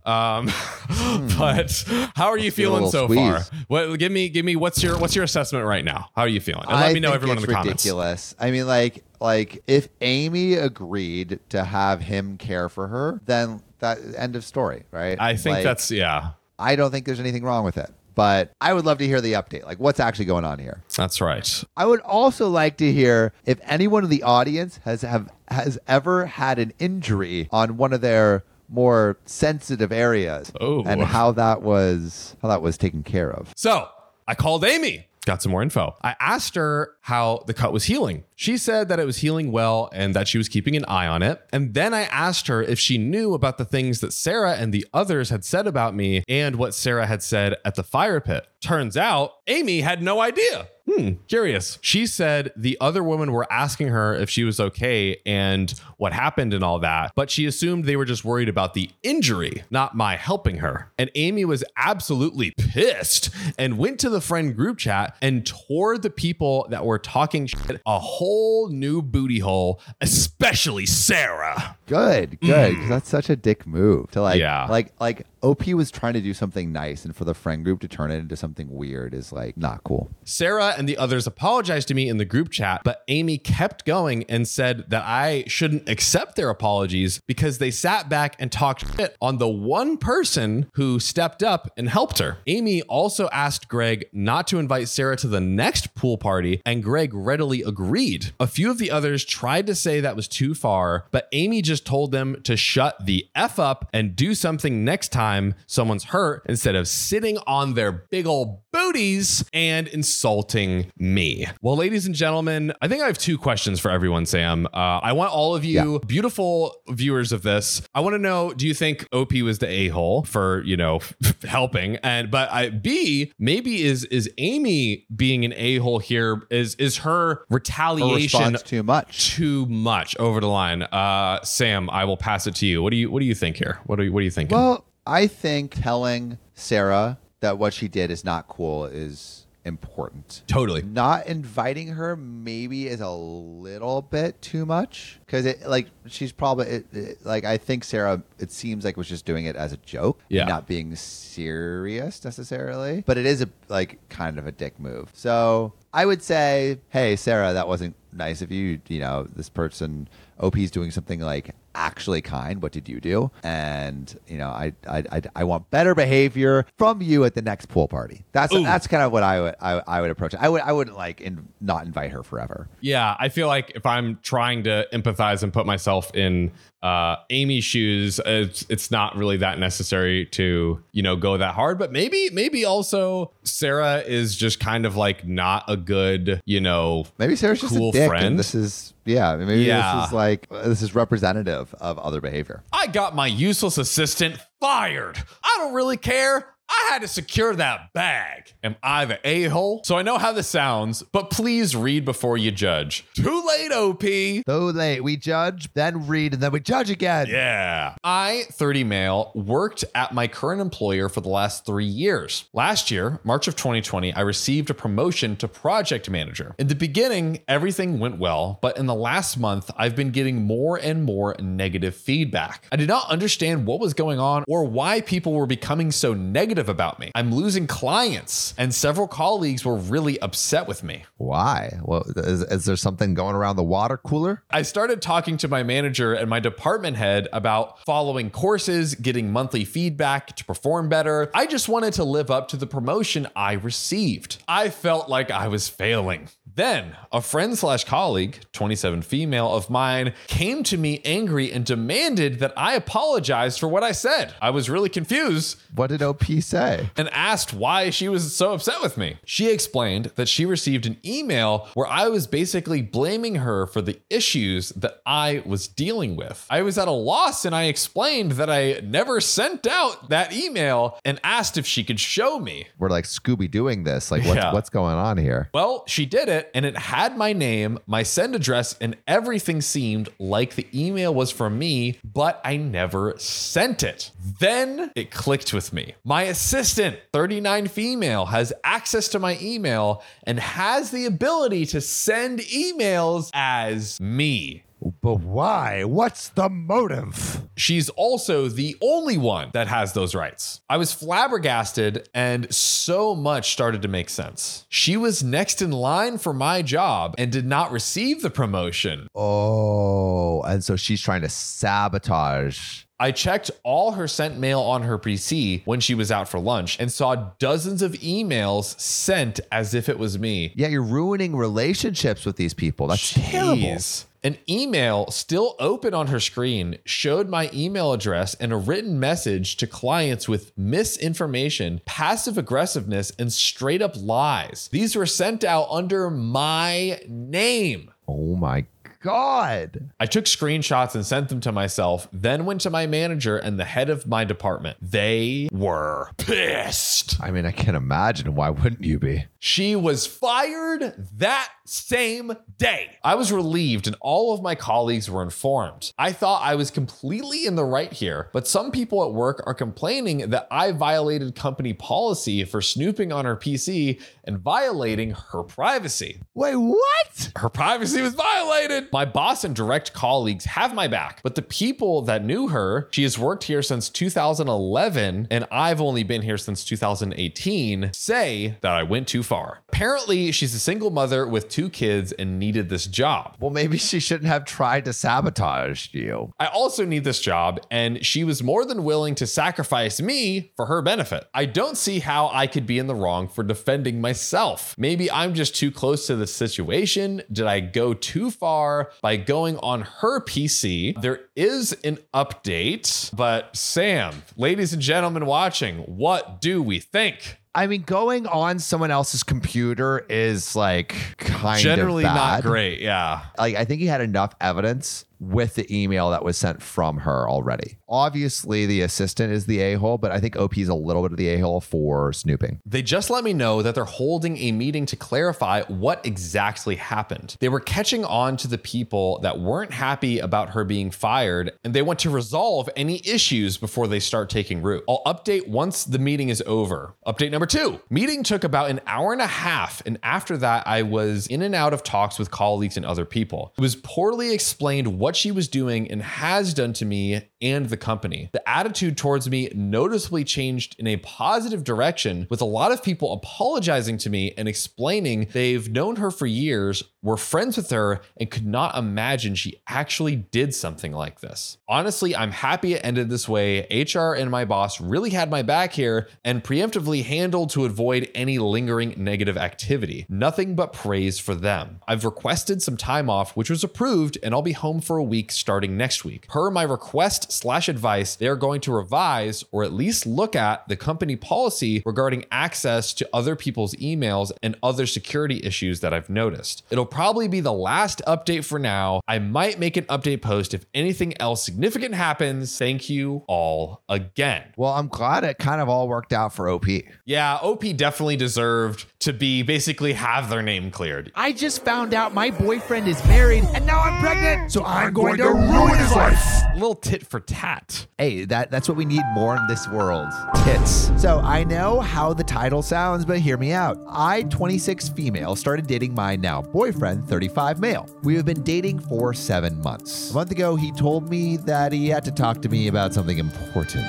Um, mm. But how are you Let's feeling so squeeze. far? What, give me, give me, what's your, what's your assessment right now? How are you feeling? And let I me know everyone in the ridiculous. comments. I mean, like. Like, if Amy agreed to have him care for her, then that end of story, right? I think like, that's, yeah. I don't think there's anything wrong with it, but I would love to hear the update. Like, what's actually going on here? That's right. I would also like to hear if anyone in the audience has have has ever had an injury on one of their more sensitive areas oh. and how that was how that was taken care of. So I called Amy. Got some more info. I asked her how the cut was healing. She said that it was healing well and that she was keeping an eye on it. And then I asked her if she knew about the things that Sarah and the others had said about me and what Sarah had said at the fire pit. Turns out Amy had no idea. Hmm, curious. She said the other women were asking her if she was okay and what happened and all that, but she assumed they were just worried about the injury, not my helping her. And Amy was absolutely pissed and went to the friend group chat and tore the people that were talking shit a whole new booty hole, especially Sarah. Good, good. Mm. That's such a dick move to like, yeah. like, like, O P was trying to do something nice, and for the friend group to turn it into something weird is like not cool. Sarah and the others apologized to me in the group chat, but Amy kept going and said that I shouldn't accept their apologies because they sat back and talked shit on the one person who stepped up and helped her. Amy also asked Greg not to invite Sarah to the next pool party, and Greg readily agreed. A few of the others tried to say that was too far, but Amy just told them to shut the F up and do something next time someone's hurt instead of sitting on their big old booties and insulting me. Well, ladies and gentlemen, I think I have two questions for everyone, Sam. Uh, I want all of you yeah. beautiful viewers of this. I want to know, do you think O P was the a-hole for, you know, helping? And but I, B, maybe is is Amy being an a-hole here? Is is her retaliation her response too much? Too much over the line. Uh, Sam, I will pass it to you. What do you what do you think here? What do you what do you thinking? Well, I think telling Sarah that what she did is not cool is important. Totally. Not inviting her maybe is a little bit too much because it like she's probably it, it, like I think Sarah, it seems like was just doing it as a joke, yeah. not being serious necessarily, but it is a like kind of a dick move. So I would say, hey, Sarah, that wasn't nice of you. You know, this person, O P's doing something like actually kind. What did you do? And, you know, I I, I, I want better behavior from you at the next pool party. That's Ooh. that's kind of what I would I, I would approach. I would I wouldn't like in, not invite her forever. Yeah, I feel like if I'm trying to empathize and put myself in uh, Amy's shoes, it's, it's not really that necessary to, you know, go that hard. But maybe maybe also Sarah is just kind of like not a good, you know, maybe Sarah's cool just a dick friend. And this is yeah, maybe yeah. this is like this is representative of other behavior. I got my useless assistant fired. I don't really care. I had to secure that bag. Am I the a-hole? So I know how this sounds, but please read before you judge. Too late, O P. Too late. We judge, then read, and then we judge again. Yeah. I, thirty male, worked at my current employer for the last three years. Last year, March of twenty twenty, I received a promotion to project manager. In the beginning, everything went well, but in the last month, I've been getting more and more negative feedback. I did not understand what was going on or why people were becoming so negative about me. I'm losing clients, and several colleagues were really upset with me. Why? Well, is, is there something going around the water cooler? I started talking to my manager and my department head about following courses, getting monthly feedback to perform better. I just wanted to live up to the promotion I received. I felt like I was failing. Then a friend slash colleague, twenty-seven female of mine, came to me angry and demanded that I apologize for what I said. I was really confused. What did O P say? And asked why she was so upset with me. She explained that she received an email where I was basically blaming her for the issues that I was dealing with. I was at a loss and I explained that I never sent out that email and asked if she could show me. We're like Scooby-Dooing this. Like, what's, yeah. what's going on here? Well, she did it and it had my name, my send address, and everything seemed like the email was from me, but I never sent it. Then it clicked with me. My assistant, thirty-nine female, has access to my email and has the ability to send emails as me. But why? What's the motive? She's also the only one that has those rights. I was flabbergasted and so much started to make sense. She was next in line for my job and did not receive the promotion. Oh, and so she's trying to sabotage. I checked all her sent mail on her P C when she was out for lunch and saw dozens of emails sent as if it was me. Yeah, you're ruining relationships with these people. That's Jeez. terrible. An email still open on her screen showed my email address and a written message to clients with misinformation, passive aggressiveness, and straight up lies. These were sent out under my name. Oh my God. I took screenshots and sent them to myself, then went to my manager and the head of my department. They were pissed. I mean, I can't imagine. Why wouldn't you be? She was fired that same day. I was relieved and all of my colleagues were informed. I thought I was completely in the right here, but some people at work are complaining that I violated company policy for snooping on her P C and violating her privacy. Wait, what? Her privacy was violated. My boss and direct colleagues have my back, but the people that knew her, she has worked here since two thousand eleven and I've only been here since two thousand eighteen, say that I went too far. Apparently, she's a single mother with two kids and needed this job. Well, maybe she shouldn't have tried to sabotage you. I also need this job, and she was more than willing to sacrifice me for her benefit. I don't see how I could be in the wrong for defending myself. Maybe I'm just too close to the situation. Did I go too far by going on her P C? There is an update, but Sam, ladies and gentlemen watching, what do we think? I mean, going on someone else's computer is like kind generally of generally not great. Yeah. Like, I think he had enough evidence with the email that was sent from her already. Obviously, the assistant is the a-hole, but I think O P is a little bit of the a-hole for snooping. They just let me know that they're holding a meeting to clarify what exactly happened. They were catching on to the people that weren't happy about her being fired, and they want to resolve any issues before they start taking root. I'll update once the meeting is over. Update number two. Meeting took about an hour and a half, and after that, I was in and out of talks with colleagues and other people. It was poorly explained what what she was doing and has done to me and the company. The attitude towards me noticeably changed in a positive direction, with a lot of people apologizing to me and explaining they've known her for years, were friends with her, and could not imagine she actually did something like this. Honestly, I'm happy it ended this way. H R and my boss really had my back here and preemptively handled to avoid any lingering negative activity. Nothing but praise for them. I've requested some time off, which was approved, and I'll be home for a week starting next week. Per my request slash advice, they're going to revise or at least look at the company policy regarding access to other people's emails and other security issues that I've noticed. It'll probably be the last update for now. I might make an update post if anything else significant happens. Thank you all again. Well, I'm glad it kind of all worked out for O P. Yeah, O P definitely deserved to be basically have their name cleared. I just found out my boyfriend is married and now I'm pregnant, so I'm, I'm going, going to, to ruin his life. life. Little tit for tat. Hey, that, that's what we need more in this world. Tits. So I know how the title sounds, but hear me out. I, twenty-six female, started dating my now boyfriend, thirty-five male. We have been dating for seven months. A month ago, he told me that he had to talk to me about something important.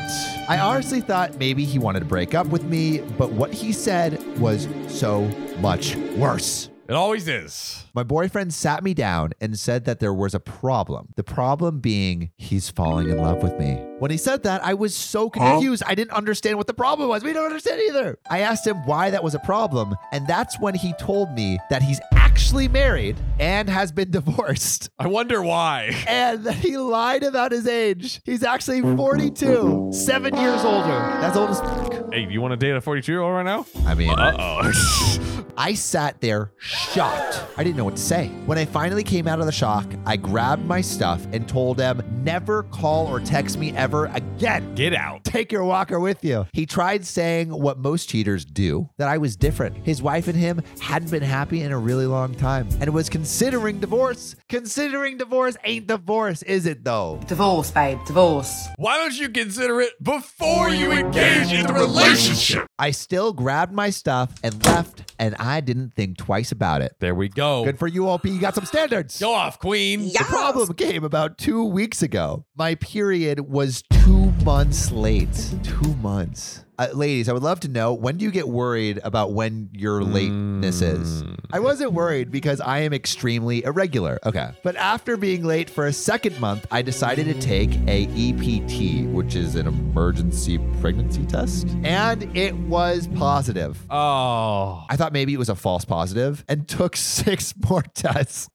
I honestly thought maybe he wanted to break up with me, but what he said was so much worse. It always is. My boyfriend sat me down and said that there was a problem. The problem being he's falling in love with me. When he said that, I was so confused. Huh? I didn't understand what the problem was. We don't understand either. I asked him why that was a problem, and that's when he told me that he's actually married and has been divorced. I wonder why. And that he lied about his age. He's actually forty-two, seven years older. That's old as fuck. Hey, you want to date a forty-two-year-old right now? I mean, uh-oh. I sat there shocked. I didn't know what to say. When I finally came out of the shock, I grabbed my stuff and told him, never call or text me ever again. Get out. Take your walker with you. He tried saying what most cheaters do, that I was different. His wife and him hadn't been happy in a really long time and was considering divorce. Considering divorce ain't divorce, is it though? Divorce, babe, divorce. Why don't you consider it before you engage in the relationship? I still grabbed my stuff and left, and I didn't think twice about it. There we go. Good for you, O P. You got some standards. Go off, queen. Yes. The problem came about two weeks ago. My period was two months late. Two months. Uh, ladies, I would love to know, when do you get worried about when your lateness mm. is? I wasn't worried because I am extremely irregular. Okay. But after being late for a second month, I decided to take a E P T, which is an emergency pregnancy test. And it was positive. Oh. I thought maybe it was a false positive and took six more tests.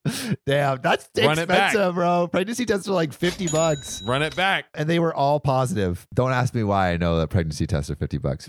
Damn, that's Run expensive, bro. Pregnancy tests are like fifty bucks. Run it back. And they were all positive. Don't ask me why I know that pregnancy tests are fifty bucks.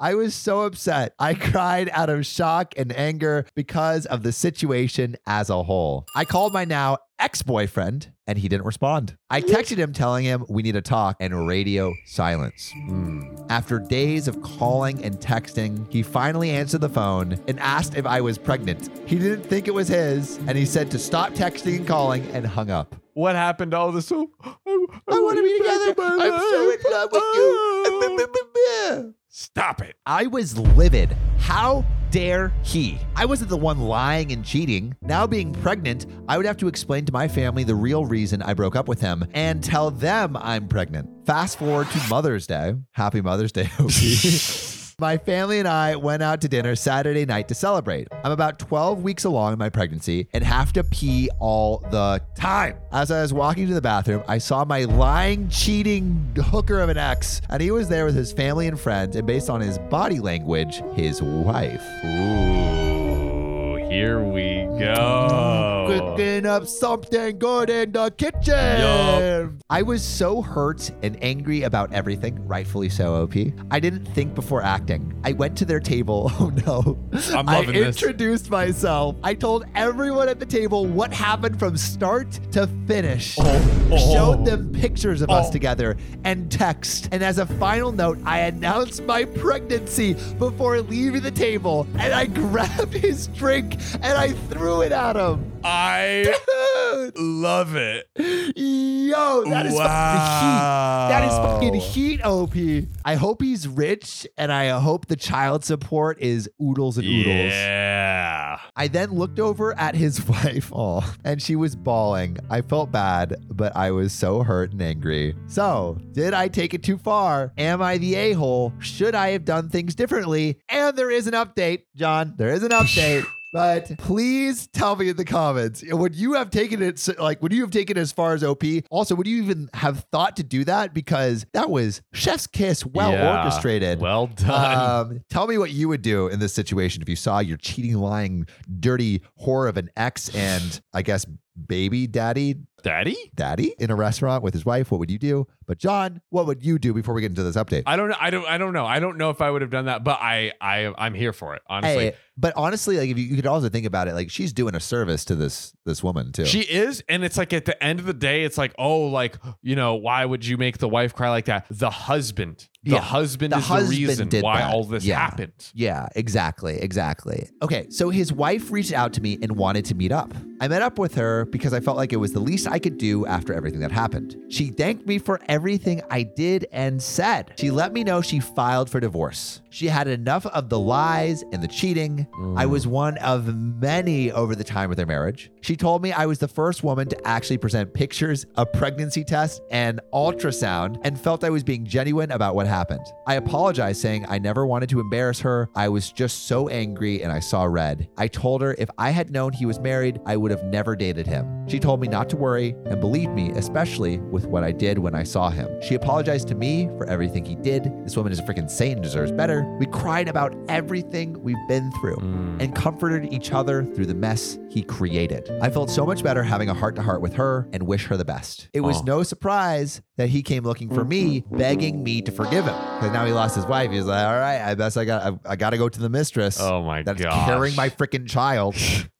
I was so upset. I cried out of shock and anger because of the situation as a whole. I called my now ex-boyfriend and he didn't respond. I texted him telling him we need to talk and radio silence. Mm. After days of calling and texting, he finally answered the phone and asked if I was pregnant. He didn't think it was his and he said to stop texting and calling and hung up. What happened to all this? So, I, I, I want to be together. I'm so in love with you. Stop it. I was livid. How dare he? I wasn't the one lying and cheating. Now being pregnant, I would have to explain to my family the real reason I broke up with him and tell them I'm pregnant. Fast forward to Mother's Day. Happy Mother's Day, O P. My family and I went out to dinner Saturday night to celebrate. I'm about twelve weeks along in my pregnancy and have to pee all the time. As I was walking to the bathroom, I saw my lying, cheating hooker of an ex, and he was there with his family and friends, and based on his body language, his wife. Ooh, here we go. Cooking up something good in the kitchen. Yup. I was so hurt and angry about everything, rightfully so, O P. I didn't think before acting. I went to their table. Oh, no. I'm loving I this. I introduced myself. I told everyone at the table what happened from start to finish. Oh, oh, showed them pictures of oh. us together and text. And as a final note, I announced my pregnancy before leaving the table. And I grabbed his drink and I threw it at him. I Dude. love it. Yo, that is wow. fucking heat. That is fucking heat, O P. I hope he's rich, and I hope the child support is oodles and oodles. Yeah. I then looked over at his wife, oh, and she was bawling. I felt bad, but I was so hurt and angry. So, did I take it too far? Am I the a-hole? Should I have done things differently? And there is an update, John. There is an update. But please tell me in the comments, would you have taken it, like, would you have taken it as far as O P? Also, would you even have thought to do that? Because that was chef's kiss, well yeah, orchestrated. Well done. Um, tell me what you would do in this situation if you saw your cheating, lying, dirty whore of an ex and, I guess, baby daddy. Daddy? Daddy in a restaurant with his wife. What would you do? But John, what would you do before we get into this update? I don't know. I don't I don't know. I don't know if I would have done that, but I, I I'm here for it, honestly. Hey, but honestly, like if you, you could also think about it, like she's doing a service to this this woman too. She is, and it's like at the end of the day, it's like, oh, like, you know, why would you make the wife cry like that? The husband. The yeah. husband the is husband the reason why that. all this yeah. happened. Yeah, exactly. Exactly. Okay. So his wife reached out to me and wanted to meet up. I met up with her because I felt like it was the least I could do after everything that happened. She thanked me for everything I did and said. She let me know she filed for divorce. She had enough of the lies and the cheating. Mm. I was one of many over the time of their marriage. She told me I was the first woman to actually present pictures, a pregnancy test, and ultrasound, and felt I was being genuine about what happened. I apologized, saying I never wanted to embarrass her. I was just so angry and I saw red. I told her if I had known he was married, I would have never dated him. She told me not to worry and believed me, especially with what I did when I saw him. She apologized to me for everything he did. This woman is freaking sane and deserves better. We cried about everything we've been through mm. and comforted each other through the mess he created. I felt so much better having a heart-to-heart with her and wish her the best. It was oh. no surprise that he came looking for me, begging me to forgive him. Because now he lost his wife. He's like, all right, I best I got I, I got to go to the mistress. Oh my god, that's gosh. carrying my freaking child.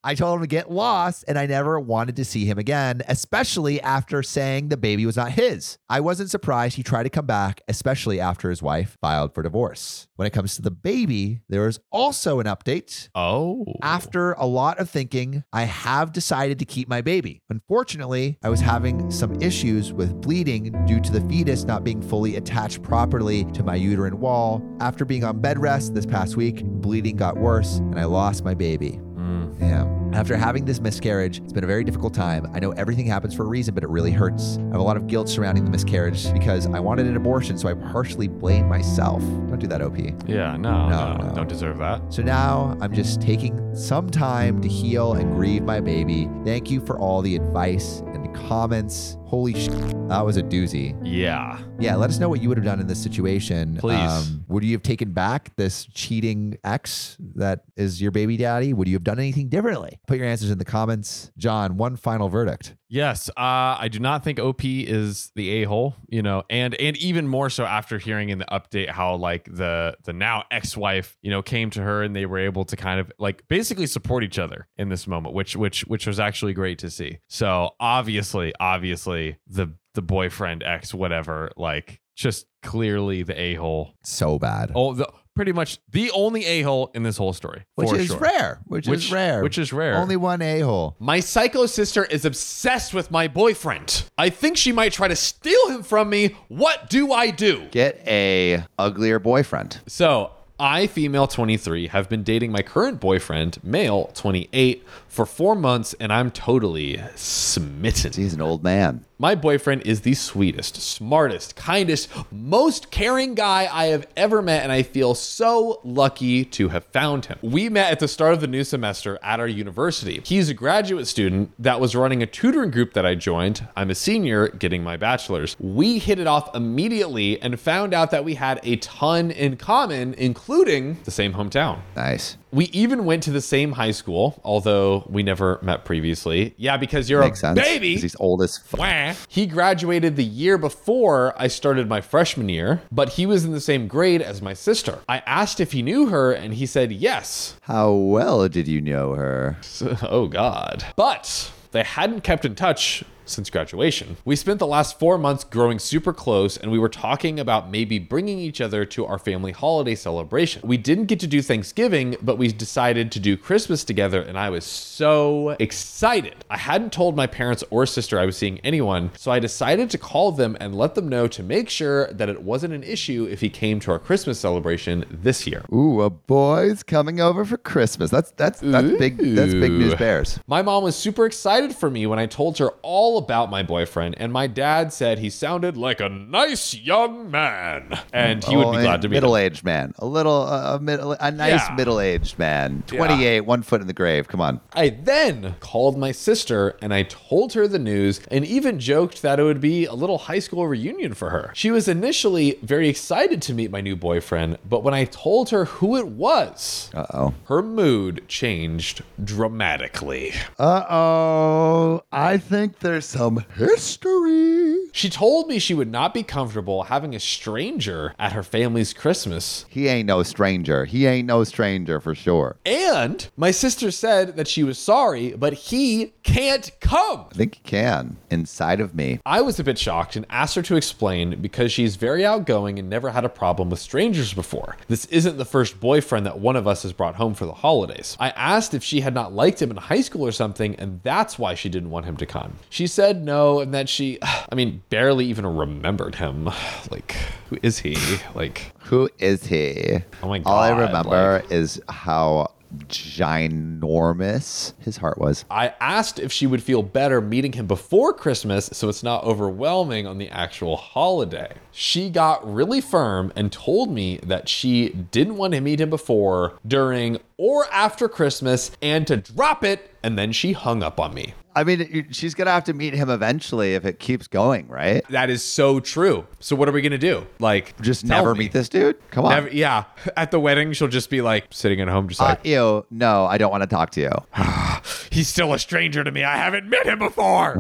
I told him to get lost, and I never wanted to see him again, especially after saying the baby was not his. I wasn't surprised he tried to come back, especially after his wife filed for divorce. When it comes to the baby, there is also an update. Oh. After a lot of thinking, I have decided to keep my baby. Unfortunately, I was having some issues with bleeding due to the fetus not being fully attached properly to my uterine wall. After being on bed rest this past week, bleeding got worse, and I lost my baby. Mm. Damn. After having this miscarriage, it's been a very difficult time. I know everything happens for a reason, but it really hurts. I have a lot of guilt surrounding the miscarriage because I wanted an abortion, so I partially blame myself. Don't do that, O P. Yeah, no, no, no, no. Don't deserve that. So now I'm just taking some time to heal and grieve my baby. Thank you for all the advice and the comments. Holy sh! That was a doozy. Yeah. Yeah, let us know what you would have done in this situation. Please. Um, would you have taken back this cheating ex that is your baby daddy? Would you have done anything differently? Put your answers in the comments. John, one final verdict. Yes. Uh, I do not think O P is the a-hole, you know, and and even more so after hearing in the update how like the the now ex-wife, you know, came to her and they were able to kind of like basically support each other in this moment, which which which was actually great to see. So obviously, obviously, the the boyfriend ex whatever, like, just clearly the a-hole, so bad. Oh, the pretty much the only a-hole in this whole story, which is sure. rare which, which is rare which is rare only one a-hole. My psycho sister is obsessed with my boyfriend. I think she might try to steal him from me. What do I do? Get a uglier boyfriend. So I, female twenty-three, have been dating my current boyfriend, male twenty-eight, for four months, and I'm totally smitten. He's an old man. My boyfriend is the sweetest, smartest, kindest, most caring guy I have ever met, and I feel so lucky to have found him. We met at the start of the new semester at our university. He's a graduate student that was running a tutoring group that I joined. I'm a senior getting my bachelor's. We hit it off immediately and found out that we had a ton in common, including including the same hometown. Nice. We even went to the same high school, although we never met previously. Yeah, because you're Makes a sense. Baby. He's old as fuck. He graduated the year before I started my freshman year, but he was in the same grade as my sister. I asked if he knew her, and he said yes. How well did you know her? So, oh, God. But they hadn't kept in touch since graduation. We spent the last four months growing super close, and we were talking about maybe bringing each other to our family holiday celebration. We didn't get to do Thanksgiving, but we decided to do Christmas together, and I was so excited. I hadn't told my parents or sister I was seeing anyone, so I decided to call them and let them know to make sure that it wasn't an issue if he came to our Christmas celebration this year. Ooh, a boy's coming over for Christmas. That's that's that's Ooh. big that's big news bears. My mom was super excited for me when I told her all about my boyfriend, and my dad said he sounded like a nice young man, and he oh, would be glad to meet middle-aged man, a little uh, middle, a nice yeah. middle-aged man, twenty-eight, yeah. one foot in the grave. Come on. I then called my sister and I told her the news, and even joked that it would be a little high school reunion for her. She was initially very excited to meet my new boyfriend, but when I told her who it was, uh oh, her mood changed dramatically. Uh oh. I think there's some history. She told me she would not be comfortable having a stranger at her family's Christmas. He ain't no stranger. He ain't no stranger for sure. And my sister said that she was sorry, but he can't come. I think he can inside of me. I was a bit shocked and asked her to explain because she's very outgoing and never had a problem with strangers before. This isn't the first boyfriend that one of us has brought home for the holidays. I asked if she had not liked him in high school or something, and that's why she didn't want him to come. She said no, and that she, I mean, barely even remembered him. Like, who is he? Like, who is he? Oh my God. All I remember like, is how ginormous his heart was. I asked if she would feel better meeting him before Christmas so it's not overwhelming on the actual holiday. She got really firm and told me that she didn't want to meet him before, during, or after Christmas, and to drop it, and then she hung up on me. I mean, she's going to have to meet him eventually if it keeps going, right? That is so true. So what are we going to do? Like, just never me. meet this dude? Come on. Never, yeah. At the wedding, she'll just be like sitting at home just like, uh, ew, no, I don't want to talk to you. He's still a stranger to me. I haven't met him before.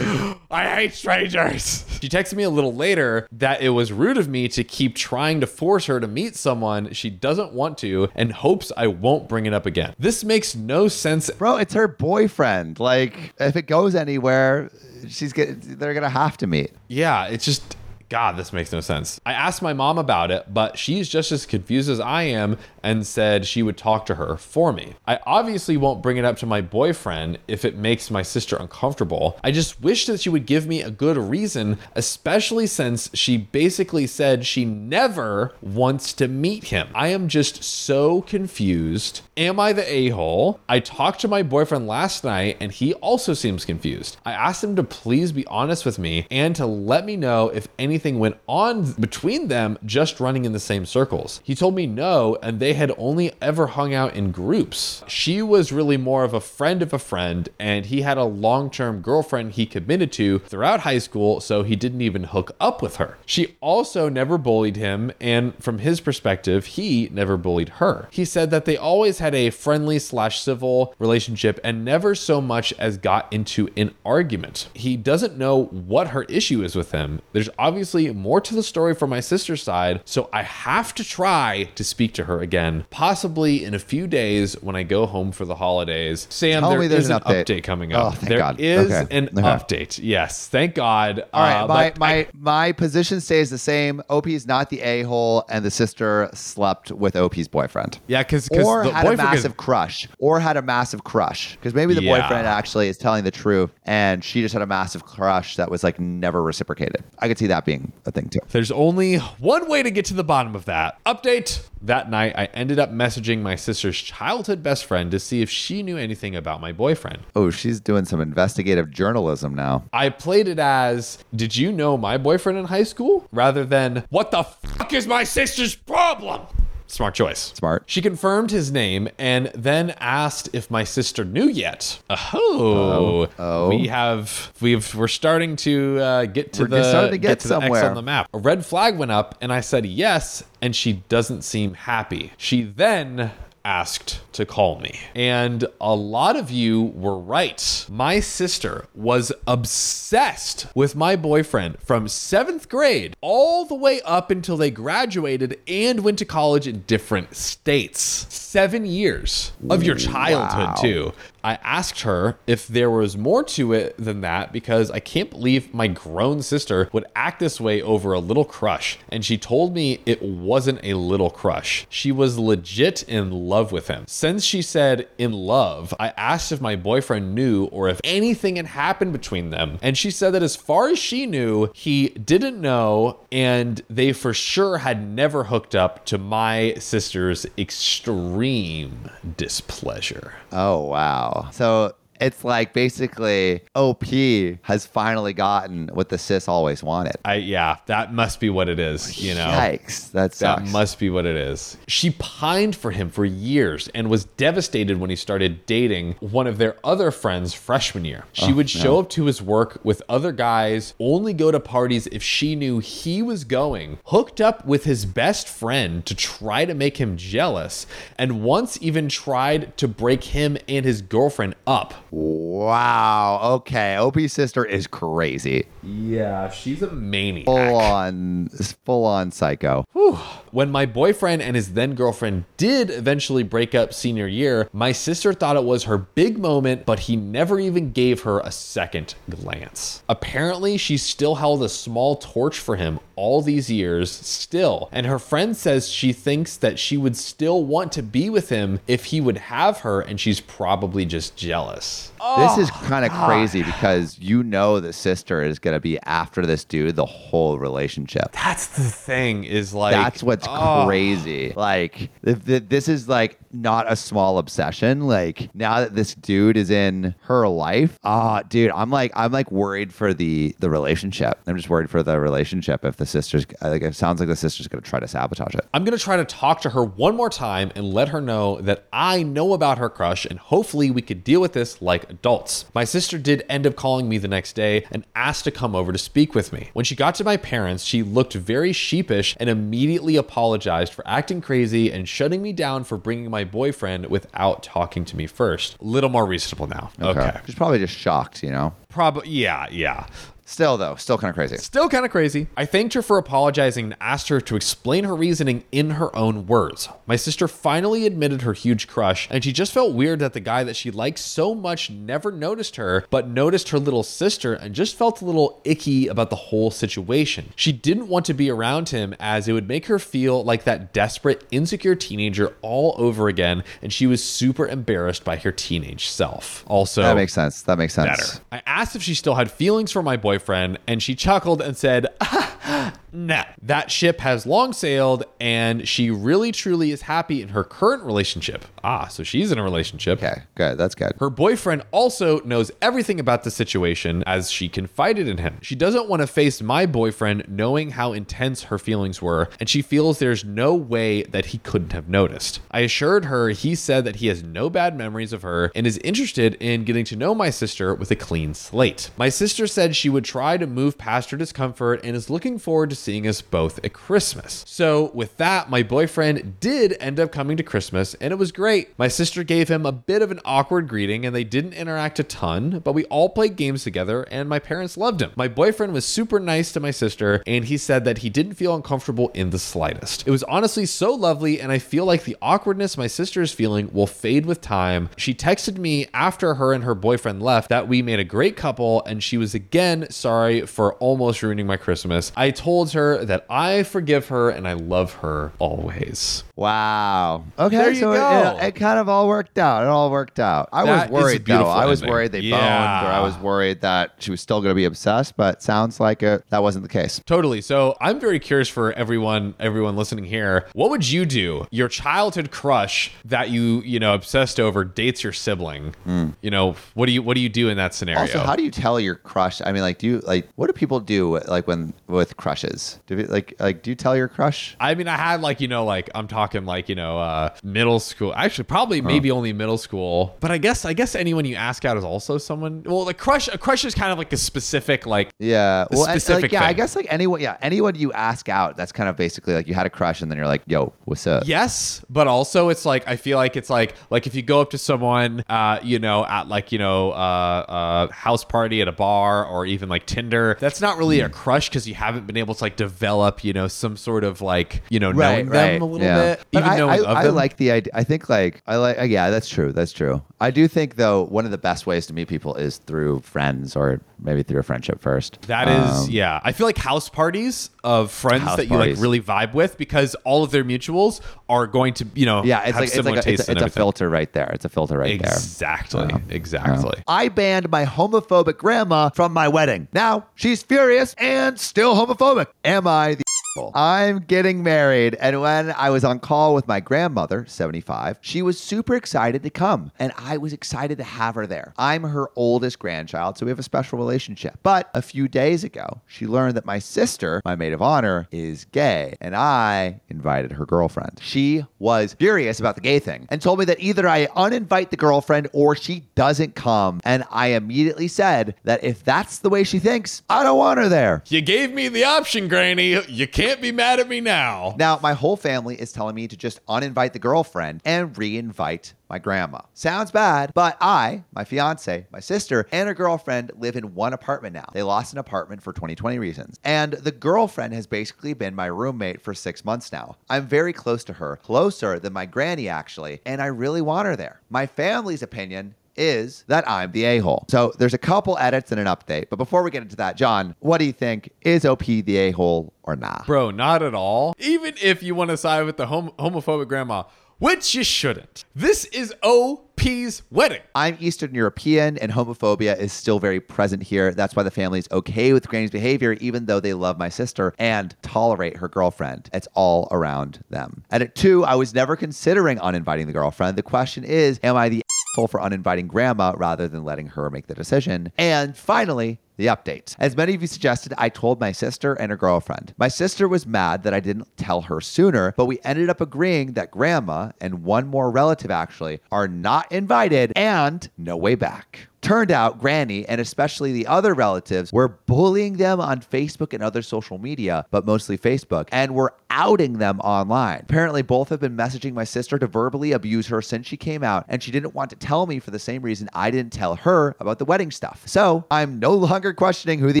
I hate strangers. She texted me a little later that it was rude of me to keep trying to force her to meet someone she doesn't want to and hopes I won't bring it up again. This makes no sense. Bro, it's her boyfriend. Like, if it goes anywhere, she's get, they're going to have to meet. Yeah, it's just... God, this makes no sense. I asked my mom about it, but she's just as confused as I am and said she would talk to her for me. I obviously won't bring it up to my boyfriend if it makes my sister uncomfortable. I just wish that she would give me a good reason, especially since she basically said she never wants to meet him. I am just so confused. Am I the a-hole? I talked to my boyfriend last night and he also seems confused. I asked him to please be honest with me and to let me know if anything went on between them just running in the same circles. He told me no, and they had only ever hung out in groups. She was really more of a friend of a friend, and he had a long-term girlfriend he committed to throughout high school, so he didn't even hook up with her. She also never bullied him, and from his perspective, he never bullied her. He said that they always had a friendly slash civil relationship and never so much as got into an argument. He doesn't know what her issue is with him. There's obviously more to the story from my sister's side, so I have to try to speak to her again, possibly in a few days when I go home for the holidays. Sam, Tell there is an update. update coming up. Oh, thank there God. is okay. an okay. update. Yes, thank God. All right, uh, my my, I, my position stays the same. O P's not the a-hole, and the sister slept with O P's boyfriend. Yeah, because or the had boyfriend a massive is... crush, or had a massive crush. Because maybe the yeah. boyfriend actually is telling the truth, and she just had a massive crush that was like never reciprocated. I could see that being a thing too. There's only one way to get to the bottom of that. Update. That night, I ended up messaging my sister's childhood best friend to see if she knew anything about my boyfriend. Oh, she's doing some investigative journalism now. I played it as, did you know my boyfriend in high school? Rather than, what the fuck is my sister's problem? Smart choice. Smart. She confirmed his name and then asked if my sister knew yet. Oh, oh, oh. we have we've we're starting to uh, get to we're the starting to get, get to the X on the map. A red flag went up, and I said yes, and she doesn't seem happy. She then asked to call me. And a lot of you were right. My sister was obsessed with my boyfriend from seventh grade all the way up until they graduated and went to college in different states. Seven years of your childhood, wow. too. I asked her if there was more to it than that because I can't believe my grown sister would act this way over a little crush. And she told me it wasn't a little crush. She was legit in love with him. Since she said in love, I asked if my boyfriend knew or if anything had happened between them. And she said that as far as she knew, he didn't know and they for sure had never hooked up, to my sister's extreme displeasure. Oh, wow. So it's like basically O P has finally gotten what the sis always wanted. I, yeah, that must be what it is, you know. Yikes, that sucks. That must be what it is. She pined for him for years and was devastated when he started dating one of their other friends freshman year. She oh, would show no. up to his work with other guys, only go to parties if she knew he was going, hooked up with his best friend to try to make him jealous, and once even tried to break him and his girlfriend up. Wow. Okay. O P's sister is crazy. Yeah, she's a maniac. Full on, full on psycho. Whew. When my boyfriend and his then girlfriend did eventually break up senior year, my sister thought it was her big moment, but he never even gave her a second glance. Apparently, she still held a small torch for him all these years still. And her friend says she thinks that she would still want to be with him if he would have her, and she's probably just jealous. This is kind of crazy because you know the sister is going to be after this dude the whole relationship. That's the thing is like... That's what's oh. crazy. Like, if this is like not a small obsession. Like, now that this dude is in her life, ah, oh, dude, I'm like I'm like worried for the, the relationship. I'm just worried for the relationship if the sister's... like It sounds like the sister's going to try to sabotage it. I'm going to try to talk to her one more time and let her know that I know about her crush and hopefully we could deal with this like adults. My sister did end up calling me the next day and asked to come over to speak with me. When she got to my parents, she looked very sheepish and immediately apologized for acting crazy and shutting me down for bringing my boyfriend without talking to me first. A little more reasonable now. Okay. okay. She's probably just shocked, you know? Probably. Yeah, yeah. Still, though, still kind of crazy. Still kind of crazy. I thanked her for apologizing and asked her to explain her reasoning in her own words. My sister finally admitted her huge crush, and she just felt weird that the guy that she liked so much never noticed her, but noticed her little sister and just felt a little icky about the whole situation. She didn't want to be around him as it would make her feel like that desperate, insecure teenager all over again, and she was super embarrassed by her teenage self. Also, that makes sense. That makes sense. Better. I asked if she still had feelings for my boyfriend. Friend, and she chuckled and said, ah, nah, that ship has long sailed, and she really truly is happy in her current relationship. Ah, so she's in a relationship. Okay, good. That's good. Her boyfriend also knows everything about the situation as she confided in him. She doesn't want to face my boyfriend knowing how intense her feelings were, and she feels there's no way that he couldn't have noticed. I assured her he said that he has no bad memories of her and is interested in getting to know my sister with a clean slate. My sister said she would try to move past her discomfort and is looking forward to seeing us both at Christmas. So with that, my boyfriend did end up coming to Christmas, and it was great. My sister gave him a bit of an awkward greeting and they didn't interact a ton, but we all played games together and my parents loved him. My boyfriend was super nice to my sister and he said that he didn't feel uncomfortable in the slightest. It was honestly so lovely, and I feel like the awkwardness my sister is feeling will fade with time. She texted me after her and her boyfriend left that we made a great couple, and she was again sorry for almost ruining my Christmas. I told her that I forgive her and I love her always. Wow. Okay, there you so go. It, it, it kind of all worked out. It all worked out. I that was worried, though. I was ending. worried they yeah. boned, or I was worried that she was still going to be obsessed, but sounds like it, that wasn't the case. Totally. So I'm very curious for everyone, everyone listening here. What would you do? Your childhood crush that you, you know, obsessed over dates your sibling. Mm. You know, what do you, what do you do in that scenario? Also, how do you tell your crush? I mean, like, do you, like, what do people do, like, when with crushes? Do you, like, like, do you tell your crush? I mean, I had, like, you know, like, I'm talking, like, you know, uh, middle school. Actually, probably maybe oh. only middle school. But I guess, I guess anyone you ask out is also someone. Well, the crush, a crush is kind of like a specific, like, yeah, well, specific like, yeah, thing. I guess, like, anyone, yeah, anyone you ask out, that's kind of basically like you had a crush and then you're like, yo, what's up? Yes, but also it's like I feel like it's like like if you go up to someone, uh, you know, at like you know, uh, uh, house party at a bar or even like Tinder. That's not really a crush because you haven't been able to like develop, you know, some sort of like, you know, right, knowing right. them a little yeah. bit. But even I, I, of I them. like the idea. I think like I like. Yeah, that's true. That's true. I do think though one of the best ways to meet people is through friends or maybe through a friendship first. That um, is, yeah. I feel like house parties of friends that parties. you like really vibe with because all of their mutuals are going to, you know, yeah. It's have like similar it's like a, it's, a, it's a filter right there. It's a filter right exactly. there. Exactly. Exactly. Yeah. I banned my homophobic grandma from my wedding. Now she's furious and still homophobic. Am I the asshole? I'm getting married, and when I was on call with my grandmother, seventy-five, she was super excited to come, and I was excited to have her there. I'm her oldest grandchild, so we have a special relationship. But a few days ago, she learned that my sister, my maid of honor, is gay, and I invited her girlfriend. She was furious about the gay thing and told me that either I uninvite the girlfriend or she doesn't come, and I immediately said that if that's the way she thinks, I don't want her there. You gave me the option, Granny. You can't be mad at me now. Now, my whole family is telling me to just uninvite the girlfriend and re-invite my grandma. Sounds bad, but I, my fiance, my sister, and her girlfriend live in one apartment now. They lost an apartment for twenty twenty reasons. And the girlfriend has basically been my roommate for six months now. I'm very close to her, closer than my granny actually, and I really want her there. My family's opinion is that I'm the a-hole. So there's a couple edits and an update. But before we get into that, John, what do you think? Is O P the a-hole or nah? Bro, not at all. Even if you want to side with the hom- homophobic grandma, which you shouldn't. This is O P's wedding. I'm Eastern European and homophobia is still very present here. That's why the family's okay with Granny's behavior, even though they love my sister and tolerate her girlfriend. It's all around them. And at two, I was never considering uninviting the girlfriend. The question is, am I the asshole for uninviting grandma rather than letting her make the decision? And finally, the update. As many of you suggested, I told my sister and her girlfriend. My sister was mad that I didn't tell her sooner, but we ended up agreeing that grandma and one more relative actually are not invited and no way back. Turned out Granny and especially the other relatives were bullying them on Facebook and other social media, but mostly Facebook, and were outing them online. Apparently, both have been messaging my sister to verbally abuse her since she came out, and she didn't want to tell me for the same reason I didn't tell her about the wedding stuff. So I'm no longer questioning who the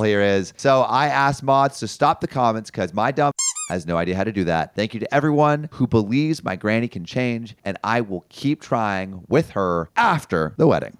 here is. So I asked mods to stop the comments because my dumb has no idea how to do that. Thank you to everyone who believes my granny can change, and I will keep trying with her after the wedding.